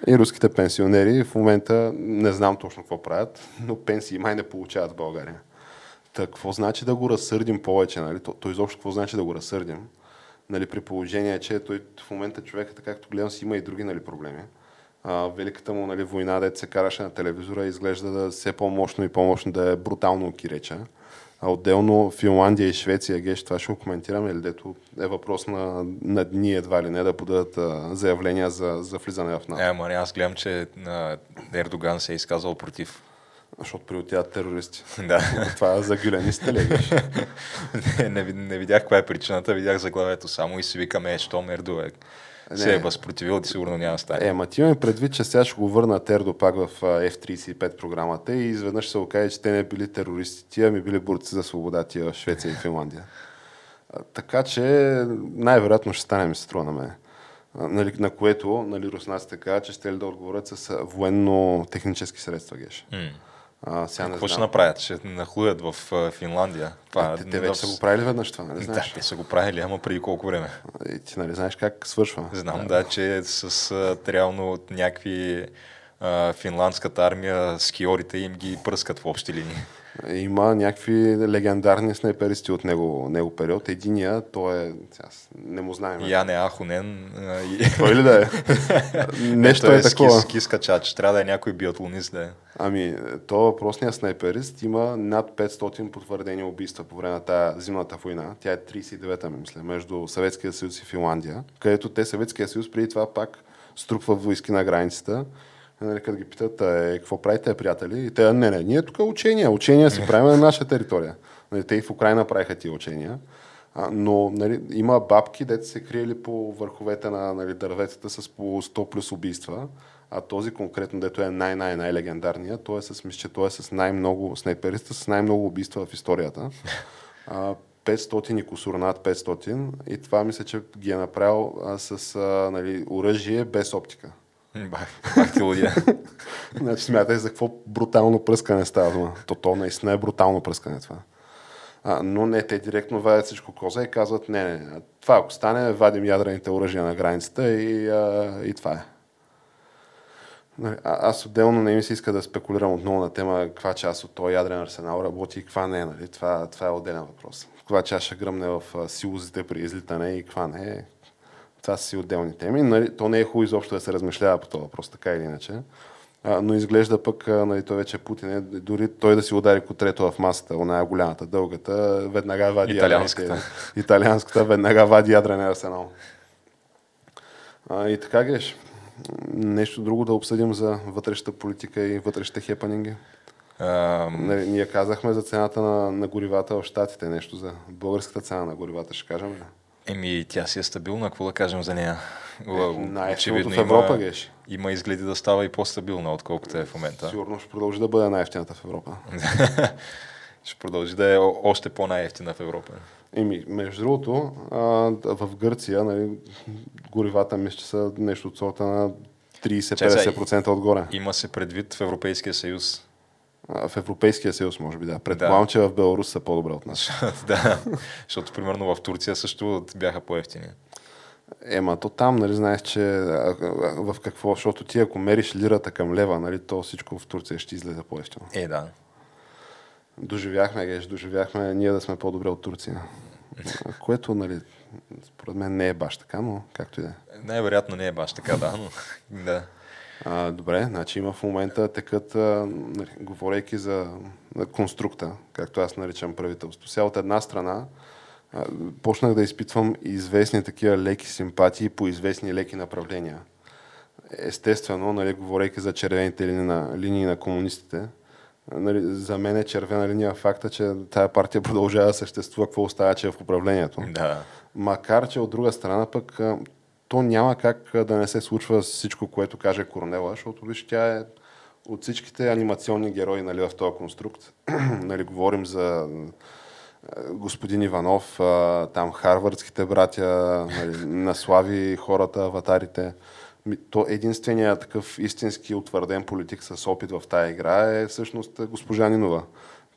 И руските пенсионери в момента не знам точно какво правят, но пенсии май не получават в България. Та, какво значи да го разсърдим повече? Нали? То, то изобщо какво значи да го разсърдим? Нали, при положение, че той в момента човекът, както гледам, си има и други нали, проблеми. А, великата му нали, война, дето се караше на телевизора, изглежда да все по-мощно и по-мощно да е брутално окиреча. А отделно Финландия и Швеция, геш, това ще го коментираме, или дето е въпрос на, на дни едва ли не да подадат а, заявления за, за влизане в НАТО. Е, ама аз гледам, че а, Ердоган се е изказал против. Защото приотяват терористи. Да. Това е за гюленистите ли, геш? не, не, не видях каква е причината, видях заглавието само и си викаме, е, щом Ердовек. Се е възпротивил, сигурно няма стане. Е, ма ти имам предвид, че сега ще го върна Тердо пак в Ф трийсет и пет програмата и изведнъж се окаже, че те не били терористи, тия ми били борци за свобода тия в Швеция и Финландия. Така че най-вероятно ще стане, ми се струва на мен. Нали, на което нали, руснаците казват, че ще ли да отговорят с военно-технически средства, геш. Mm. А, сега какво ще направят? Ще нахлуят в Финландия. Това, те, те вече да... са го правили веднъж това, нали знаеш? Да, те са го правили, ама преди колко време. И ти нали знаеш как свършва? Знам, да, да че с а, реално от някакви а, финландската армия скиорите им ги пръскат в общи линии. Има някакви легендарни снайперисти от него, него период. Единия, той е... Не му знаем. Яне Ахунен. Той ли да е? Нещо е, е такова. Той е ски скачач. Трябва да е някой биатлонист да е. Ами, той въпросният снайперист има над петстотин потвърдени убийства по време на тази зимната война. Тя е тридесет и девета, мисля, между Съветския съюз и Финландия, където те Съветския съюз преди това пак струпва войски на границата. Като ги питат, е, какво правите, приятели? И те, не, не, ние тук учения. Учения си правим на наша територия. Те и в Украина правиха тия учения. Но нали, има бабки, дето се криели по върховете на нали, дърветата с по сто плюс убийства. А този конкретно, дето е най-най-най-легендарният, той е с, мисля, че той е с най-много снайпериста, с най-много убийства в историята. петстотин и кусур, над петстотин. И това мисля, че ги е направил с нали, оръжие без оптика. Бах ти лудия. Значи смятай за какво брутално пръскане става дума. То, то наистина е брутално пръскане това. А, но не, те директно вадят всичко коза и казват, не, не, не, това ако стане, вадим ядрените оръжия на границата и, а, и това е. А, аз отделно не ми се иска да спекулирам отново на тема каква част от този ядрен арсенал работи и каква не е. Нали? Това, това е отделен въпрос. Каква част ще гръмне в силозите при излитане и каква не е. Това са си отделни теми. Нали, то не е хубаво изобщо да се размишлява по този въпрос, така или иначе. А, но изглежда пък, нали, той вече Путин е, дори той да си удари котрето в масата, оная голямата, дългата, веднага вади италианската. Ядрен, италианската веднага вади ядрен арсенал. А, и така, Геш, нещо друго да обсъдим за вътрешната политика и вътрешните хепанинги? Um... Ние казахме за цената на, на горивата в щатите, нещо за българската цена на горивата, ще кажем ли? Еми, тя си е стабилна, какво да кажем за нея? Е, най-ефтината в Европа, Геш. Има изгледи да става и по-стабилна, отколкото е в момента. Сигурно ще продължи да бъде най-ефтината в Европа. Ще продължи да е още по-най-ефтина в Европа. Еми, между другото, а, в Гърция, нали, горивата мисля, че са нещо от сорта на тридесет до петдесет процента отгоре. Има се предвид в Европейския съюз. В Европейския съюз, може би, да. Предполагам, да. Че в Беларус са по-добре от нас. Да, защото примерно в Турция също бяха по-евтини. Ема, то там, нали, знаеш, че в какво, защото ти ако мериш лирата към лева, нали, то всичко в Турция ще излезе по-евтино. Е, да. Доживяхме, геш, доживяхме ние да сме по-добре от Турция. Което, нали, според мен не е баш така, но както и да. Най-вероятно не е баш така, да, но да. А, добре, значи има в момента текът, а, говорейки за конструкта, както аз наричам правителство. Сега от една страна а, почнах да изпитвам известни такива леки симпатии по известни леки направления. Естествено, нали, говорейки за червените линии на, линии на комунистите, нали, за мен е червена линия факта, че тая партия продължава да съществува, какво остава, че е в управлението. Да. Макар, че от друга страна пък то няма как да не се случва всичко, което каже Корнела, защото виж, тя е от всичките анимационни герои, нали, в този конструкт. Нали, говорим за господин Иванов, там харвардските братя, нали, наслави хората, аватарите. То единственият такъв истински утвърден политик с опит в тая игра е всъщност госпожа Нинова.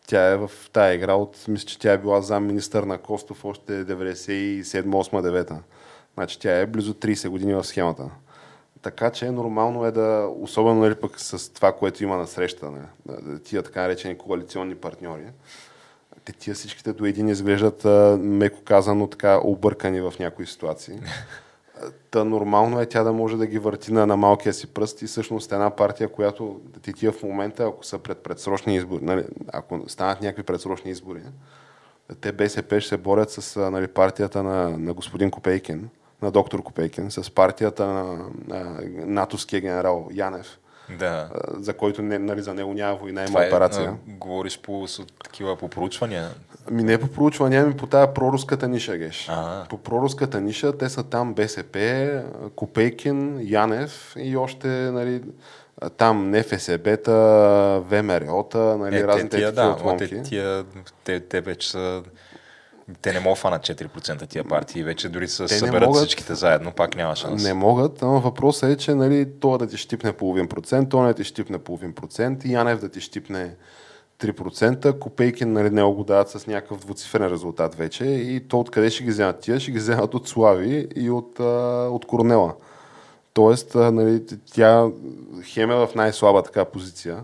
Тя е в тая игра от, мисля, че тя е била замминистър на Костов още деветдесет и седма осма девета. Значи тя е близо тридесет години в схемата. Така че нормално е да, особено нали, пък с това, което има на среща, нали, тия така наречени коалиционни партньори, те тия всичките до един изглеждат, меко казано, така объркани в някои ситуации. Та нормално е тя да може да ги върти на, на малкия си пръст и всъщност една партия, която те тия в момента, ако са пред предсрочни избори, нали, ако станат някакви предсрочни избори, те БСП ще се борят с, нали, партията на, на господин Копейкин, на доктор Копейкин, с партията на, на натовския генерал Янев, да. За който, нали, за него няма война, има операция. Е, говориш по такива по проучвания? Ми не по проучвания, ми по тая проруската ниша, Геш. А-а. По проруската ниша те са там БСП, Копейкин, Янев и още, нали, там НФСБ-та, ВМРО-та, нали, е, разните такива да, отломки. Те, те, те вече са те не могат да фанат четири процента тия партии. Вече дори се съберат могат, всичките заедно, пак няма шанс. Не могат, но въпросът е, че нали, той да ти щипне половин процент, той не ти щипне половин процент, и Янев да ти щипне три процента, Копейки нали, не го дават с някакъв двуцифрен резултат вече, и то откъде ще ги вземат тия? Ще ги вземат от Слави и от, а, от Корнела. Тоест, нали, тя хем е в най-слаба така позиция,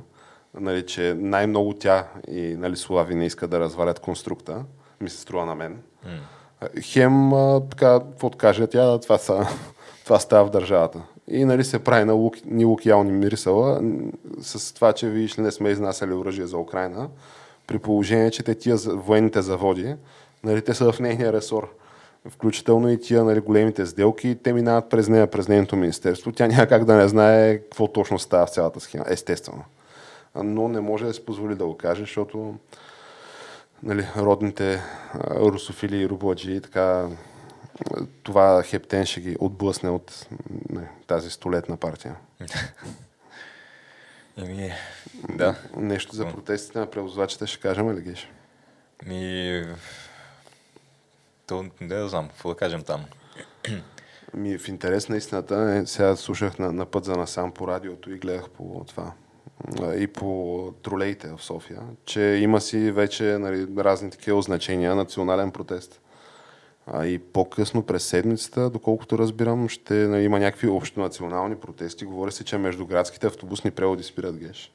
нали, че най-много тя и нали, Слави не иска да развалят конструкта, ми се струва на мен. Mm. Хем, така, какво откаже тя, това, са, това става в държавата. И нали, се прави на лук, ни лукиални мирисала с това, че виж ли не сме изнасяли оръжие за Украина, при положение, че те тия военните заводи, нали, те са в нейния ресор. Включително и тия нали, големите сделки, те минават през нея, през нейното министерство. Тя няма как да не знае какво точно става в цялата схема, естествено. Но не може да се позволи да го каже, защото нали, родните русофили и рубладжи, така това хептен ще ги отблъсне от не, тази столетна партия. Еми, да. Нещо за протестите на превозвачите ще кажем или геш? Ми... То не да знам, какво да кажем там. Ми, в интерес на истината, сега слушах на, на път за насам по радиото и гледах по това. И по тролейте в София, че има си вече нали, разни такива означения, национален протест. А и по-късно през седмицата, доколкото разбирам, ще нали, има някакви общонационални протести. Говори се, че междуградските автобусни преводи спират геш.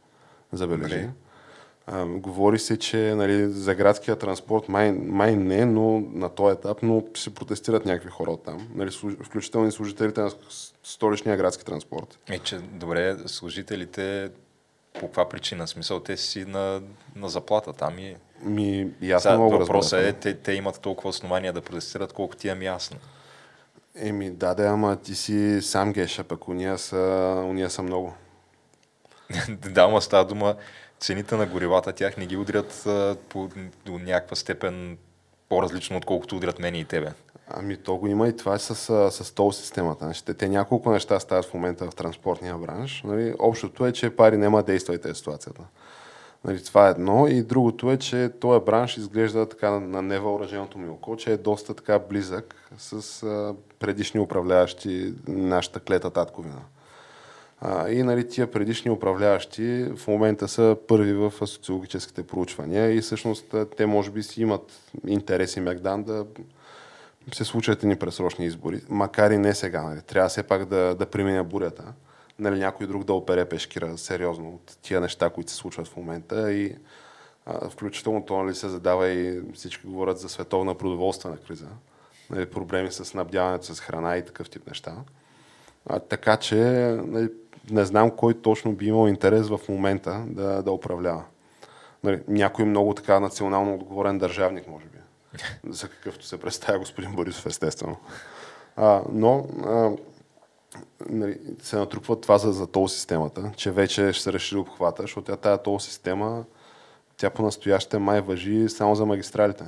Забележи. А, говори се, че нали, за градския транспорт май, май не, но на този етап, но се протестират някакви хора оттам. Нали, включително и служителите на столичния градски транспорт. Е, че, добре, служителите по каква причина? Смисъл, те си на, на заплата там и... Ми, ясно мога разбира. Въпросът е, те, те имат толкова основания да протестират, колко ти им ясно. Еми, да, да, ама ти си сам геша, пък уния са, уния са много. Да, ама става дума... Цените на горивата тях не ги удрят а, по, до някаква степен по-различно, отколкото удрят мен и тебе. Ами то го има и това с, с, с тол системата. Те, те няколко неща стават в момента в транспортния бранш. Нали? Общото е, че пари няма, действайте в ситуацията. Нали, това е едно. И другото е, че този бранш изглежда така на невъоръженото ми око, че е доста така близък с а, предишни управляващи нашата клета татковина. А, и нали, тия предишни управляващи в момента са първи в социологическите проучвания и всъщност те може би си имат интерес и мегдан да се случат едни пресрочни избори. Макар и не сега. Нали. Трябва все пак да, да премине бурята. Нали, някой друг да опере пешкира сериозно от тия неща, които се случват в момента. И а, включително то нали, се задава и всички говорят за световна продоволствена криза. Нали, проблеми с снабдяването с храна и такъв тип неща. А, така че... Нали, не знам кой точно би имал интерес в момента да, да управлява. Нали, някой много така национално отговорен държавник, може би. За какъвто се представя господин Борисов, естествено. А, но а, нали, се натрупва това за, за тол системата, че вече ще се реши да обхвата, защото тази тол система, тя по-настояще май важи само за магистралите.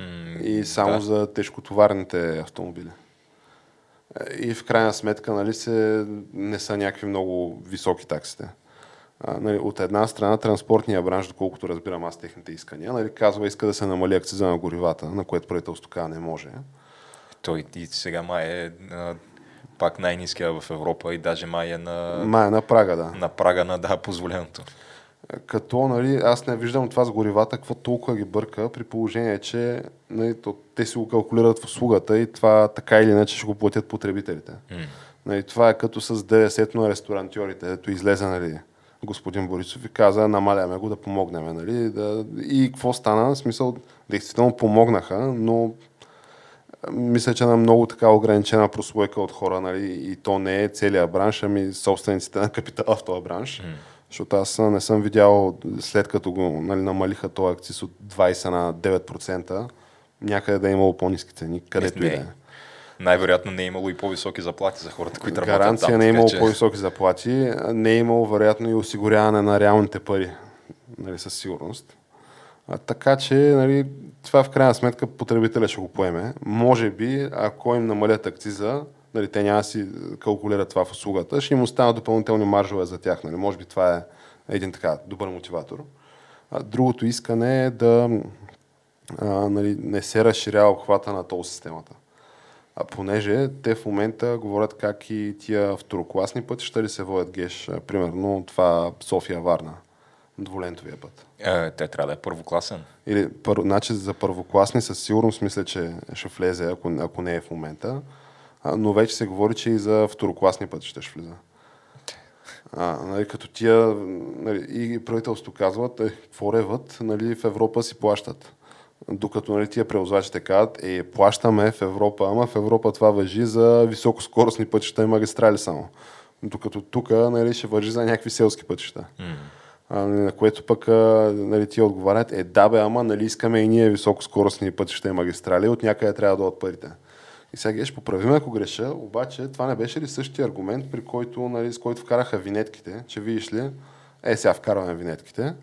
Mm, и само да. За тежкотоварните автомобили. И в крайна сметка нали, се, не са някакви много високи таксите. А, нали, от една страна транспортния бранш, доколкото разбирам аз техните искания, нали, казва иска да се намали акциза на горивата, на което правителството така не може. Той и сега май е а, пак най-ниския в Европа и даже май е на... Май е на прага, да. На прага на да, позволеното. Като нали, аз не виждам това с горивата, какво толкова ги бърка, при положение, че нали, то, те си го калкулират в услугата и това така или иначе ще го платят потребителите. Mm. Нали, това е като с ДДС на ресторантьорите, ето излезе нали, господин Борисов и каза, намаляме го да помогнем. Нали, да... И какво стана? В смисъл, действително помогнаха, но мисля, че на много така ограничена прослойка от хора нали, и то не е целият бранш, ами собствениците на капитала в този бранш. Mm. Защото аз не съм видял, след като го нали, намалиха този акциз от двайсет на девет процента, някъде да е имало по-ниски цени, където и да е. Най-вероятно не е имало и по-високи заплати за хората, които работят там. Гаранция не е имало че... по-високи заплати, не е имало вероятно и осигуряване на реалните пари, нали, със сигурност. А, така че нали, това в крайна сметка потребителя ще го поеме. Може би, ако им намалят акциза, нали, те няма си калкулират това в услугата, ще им останат допълнителни маржове за тях. Нали. Може би това е един така добър мотиватор. А другото искане е да а, нали, не се разширява обхвата на тол системата. А понеже те в момента говорят как и тия второкласни пътища ли се водят геш, примерно това София-Варна, двулентовия път. Е, те трябва да е първокласен. Или, пър, значи за първокласни със сигурност мисля, че ще влезе, ако, ако не е в момента, а, но вече се говори, че и за второкласни пътища ще влиза. А, нали, като тия, нали, и правителството казват, е, форевът, нали, в Европа си плащат. Докато, нали, тия превозвачите казват, е, плащаме в Европа, ама в Европа това важи за високоскоростни пътища и магистрали само. Докато тук, нали, ще важи за някакви селски пътища. Mm. А, на което пък, нали, тия отговарят, е, да бе, ама, нали, искаме и ние високоскоростни пътища и магистрали, от някъде трябва да дойдат парите. И сега геш, поправим ако греша, обаче това не беше ли същия аргумент, при който, нали, с който вкараха винетките, че видиш ли, е, сега вкарваме винетките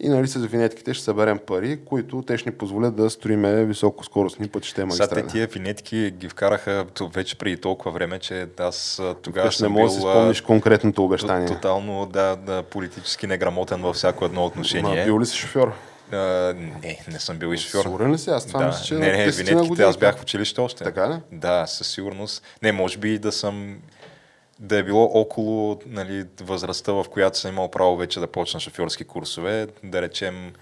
и, нали, с винетките ще съберем пари, които те ще ни позволят да строиме високоскоростни пътища и магистрали. Сега тия винетки ги вкараха вече преди толкова време, че аз тогава съм бил... Не мога да си спомниш конкретното обещание. Тотално, да, да, политически неграмотен във всяко едно отношение. Но бил ли си шофьор? Uh, не, не съм бил и шофьор. Сигурен ли си? Аз това да. мисля, че... Не, не, винетките, аз бях в училище още. Така ли? Да, със сигурност. Не, може би да съм... Да е било около, нали, възрастта, в която съм имал право вече да почна шофьорски курсове. Да речем,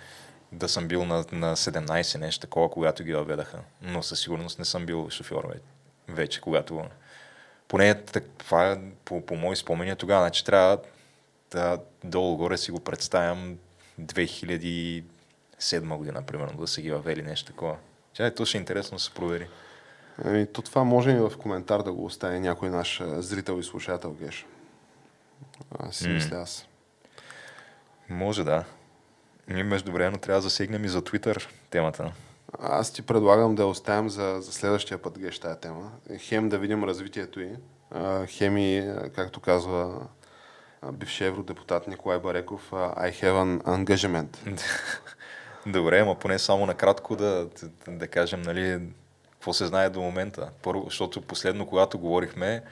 да съм бил на, на седемнайсет, нещо такова, когато ги въведаха. Но със сигурност не съм бил шофьор вече, когато... Поне това, по, по мои спомения тогава, значи трябва да долу-горе си го представям две хиляди... седма година, примерно, да са ги въвели нещо такова. Чай, то ще е интересно да се провери. Ами, то това може и в коментар да го остави някой наш зрител и слушател, геш. Аз си mm. мисля аз. Може, да. Ние междувременно трябва да засегнем и за Twitter темата. Аз ти предлагам да оставим за, за следващия път, геш, тая тема. Хем да видим развитието ѝ. Хем и, както казва бивши евродепутат Николай Бареков, I have an engagement. Добре, ама поне само накратко да, да, да кажем, нали, какво се знае до момента. Първо, защото последно, когато говорихме,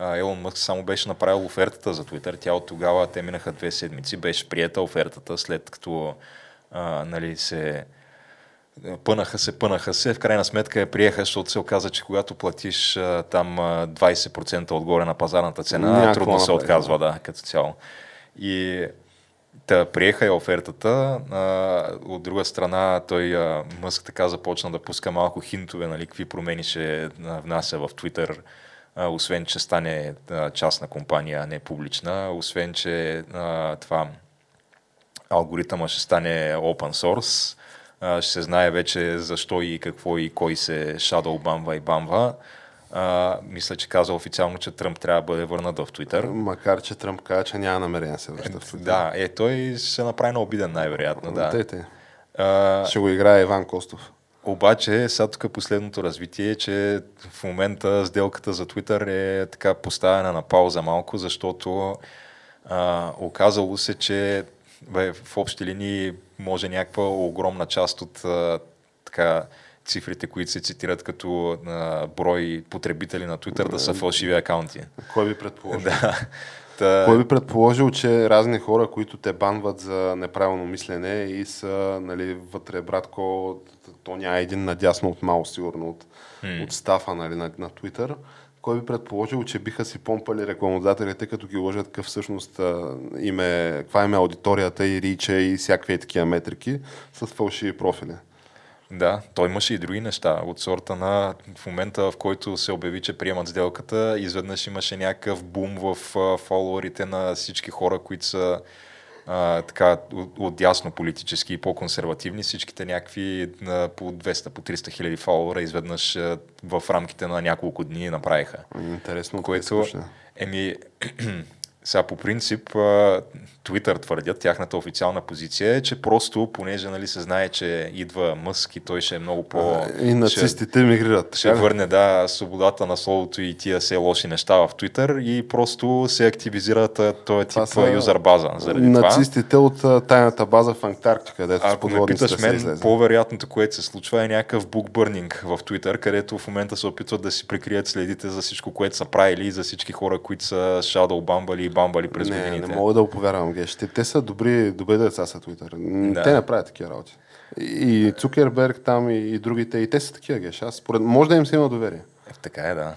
Елон Мъск само беше направил офертата за Twitter. Тя от тогава, те минаха две седмици, беше приета офертата, след като а, нали, се пънаха се, пънаха се. В крайна сметка я приеха, защото се оказа, че когато платиш а, там двайсет процента отгоре на пазарната цена, някакво трудно напред се отказва, да, като цяло. И... Та, приеха я офертата. А, от друга страна, той а, Мъск така започна да пуска малко хинтове, нали, какви промени ще внася в Twitter, а, освен, че стане а, частна компания, а не публична, освен, че а, това алгоритъма ще стане open source, а, ще се знае вече защо и какво и кой се shadow банва и банва. А, мисля, че каза официално, че Тръмп трябва да бъде върнат в Twitter. Макар, че Тръмп каза, че няма намерение да се връща в Twitter. Да, е, той се направи на обиден най-вероятно. Да. Те, те. А, ще го играе Иван Костов. Обаче, сега тук последното развитие е, че в момента сделката за Twitter е така поставена на пауза малко, защото а, оказало се, че бе, в общи линии може някаква огромна част от а, така... цифрите, които се цитират като а, брой потребители на Twitter, да са фалшиви акаунти. Кой би предположил? Да. Та... Кой би предположил, че разни хора, които те банват за неправилно мислене и са, нали, вътре, братко, то няма един надясно от мало, сигурно, от, hmm. от стафа, нали, на, на Twitter, кой би предположил, че биха си помпали рекламодателите, като ги лъжат къв всъщност име, каква име аудиторията и рича и всякакви такива метрики с фалшиви профили. Да, той имаше и други неща от сорта на в момента, в който се обяви, че приемат сделката, изведнъж имаше някакъв бум в фолуарите на всички хора, които са а, така отдясно политически и по-консервативни. Всичките някакви а, по двеста до триста хиляди фолуара изведнъж а, в рамките на няколко дни направиха. Интересно, което еми... Сега по принцип Twitter твърдят, тяхната официална позиция е, че просто, понеже, нали, се знае, че идва Мъск и той ще е много по... А, и нацистите мигрират. Ще, ще върне, да, свободата на словото и тия се лоши неща в Twitter и просто се активизират този тип са... юзър база. Заради нацистите това. От тайната база в Антарктика, където с подводниците се излезе. Ако ме питаш мен, по-вероятното, което се случва е някакъв букбърнинг в Twitter, където в момента се опитват да си прикрият следите за всичко, което са правили и за всички хора, които са shadow бамбали. Бамбали през годините. Не, не мога да го повярвам, геш. Те, те са добри, добри деца са Twitter. Да. Те не правят такива работи. И Цукерберг там, и, и другите, и те са такива, геш. Аз според... Може да им се има доверие. Е, така е, да.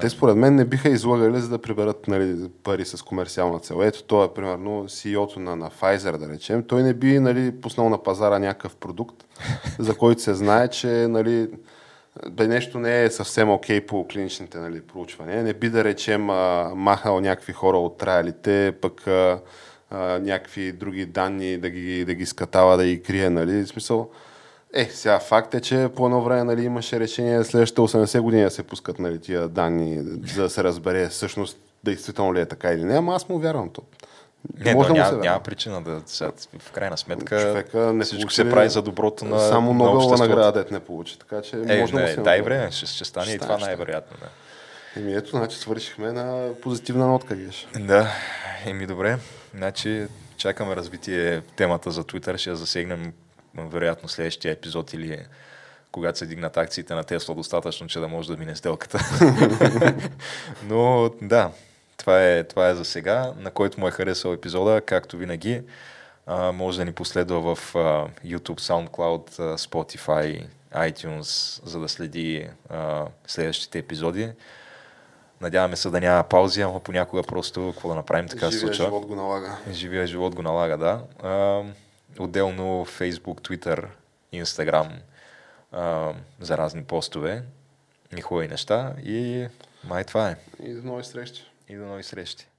Те според мен не биха излагали, за да приберат, нали, пари с комерциална цел. Ето той е, примерно, си и о-то на, на Pfizer, да речем. Той не би, нали, пуснал на пазара някакъв продукт, за който се знае, че, нали, да нещо не е съвсем окей по клиничните, нали, проучвания. Не би, да речем, а, махал някакви хора от трайлите, пък а, а, някакви други данни да ги, да ги скатава, да ги крие, нали, в смисъл. Е, сега факт е, че по едно време, нали, имаше решение следващите осемдесет години да се пускат, нали, тия данни, за да се разбере всъщност действително ли е така или не, ама аз му вярвам то. Не, да, няма, няма причина да сега, в крайна сметка не всичко получи, се прави за доброто на обществото. Само Нобелова награда дет не получи, така че е, може не, да му се... Дай време, ще, ще стане ще и това най-вероятно. Да. Еми ето, значи свършихме на позитивна нотка, геш. Да, еми добре, значи чакаме развитие темата за Twitter, ще я засегнем вероятно следващия епизод или когато се дигнат акциите на Тесла достатъчно, че да може да мине сделката. Но да, това е, това е за сега. На който му е харесал епизода, както винаги, може да ни последва в YouTube, SoundCloud, Spotify, iTunes, за да следи следващите епизоди. Надяваме се да няма паузи, ама понякога просто какво да направим, така се случва. Живия живот го налага. Живия живот го налага, да. Отделно Facebook, Twitter, Instagram, а, за разни постове и хубави неща. И май това е. И до нови срещи. И до нови срещи.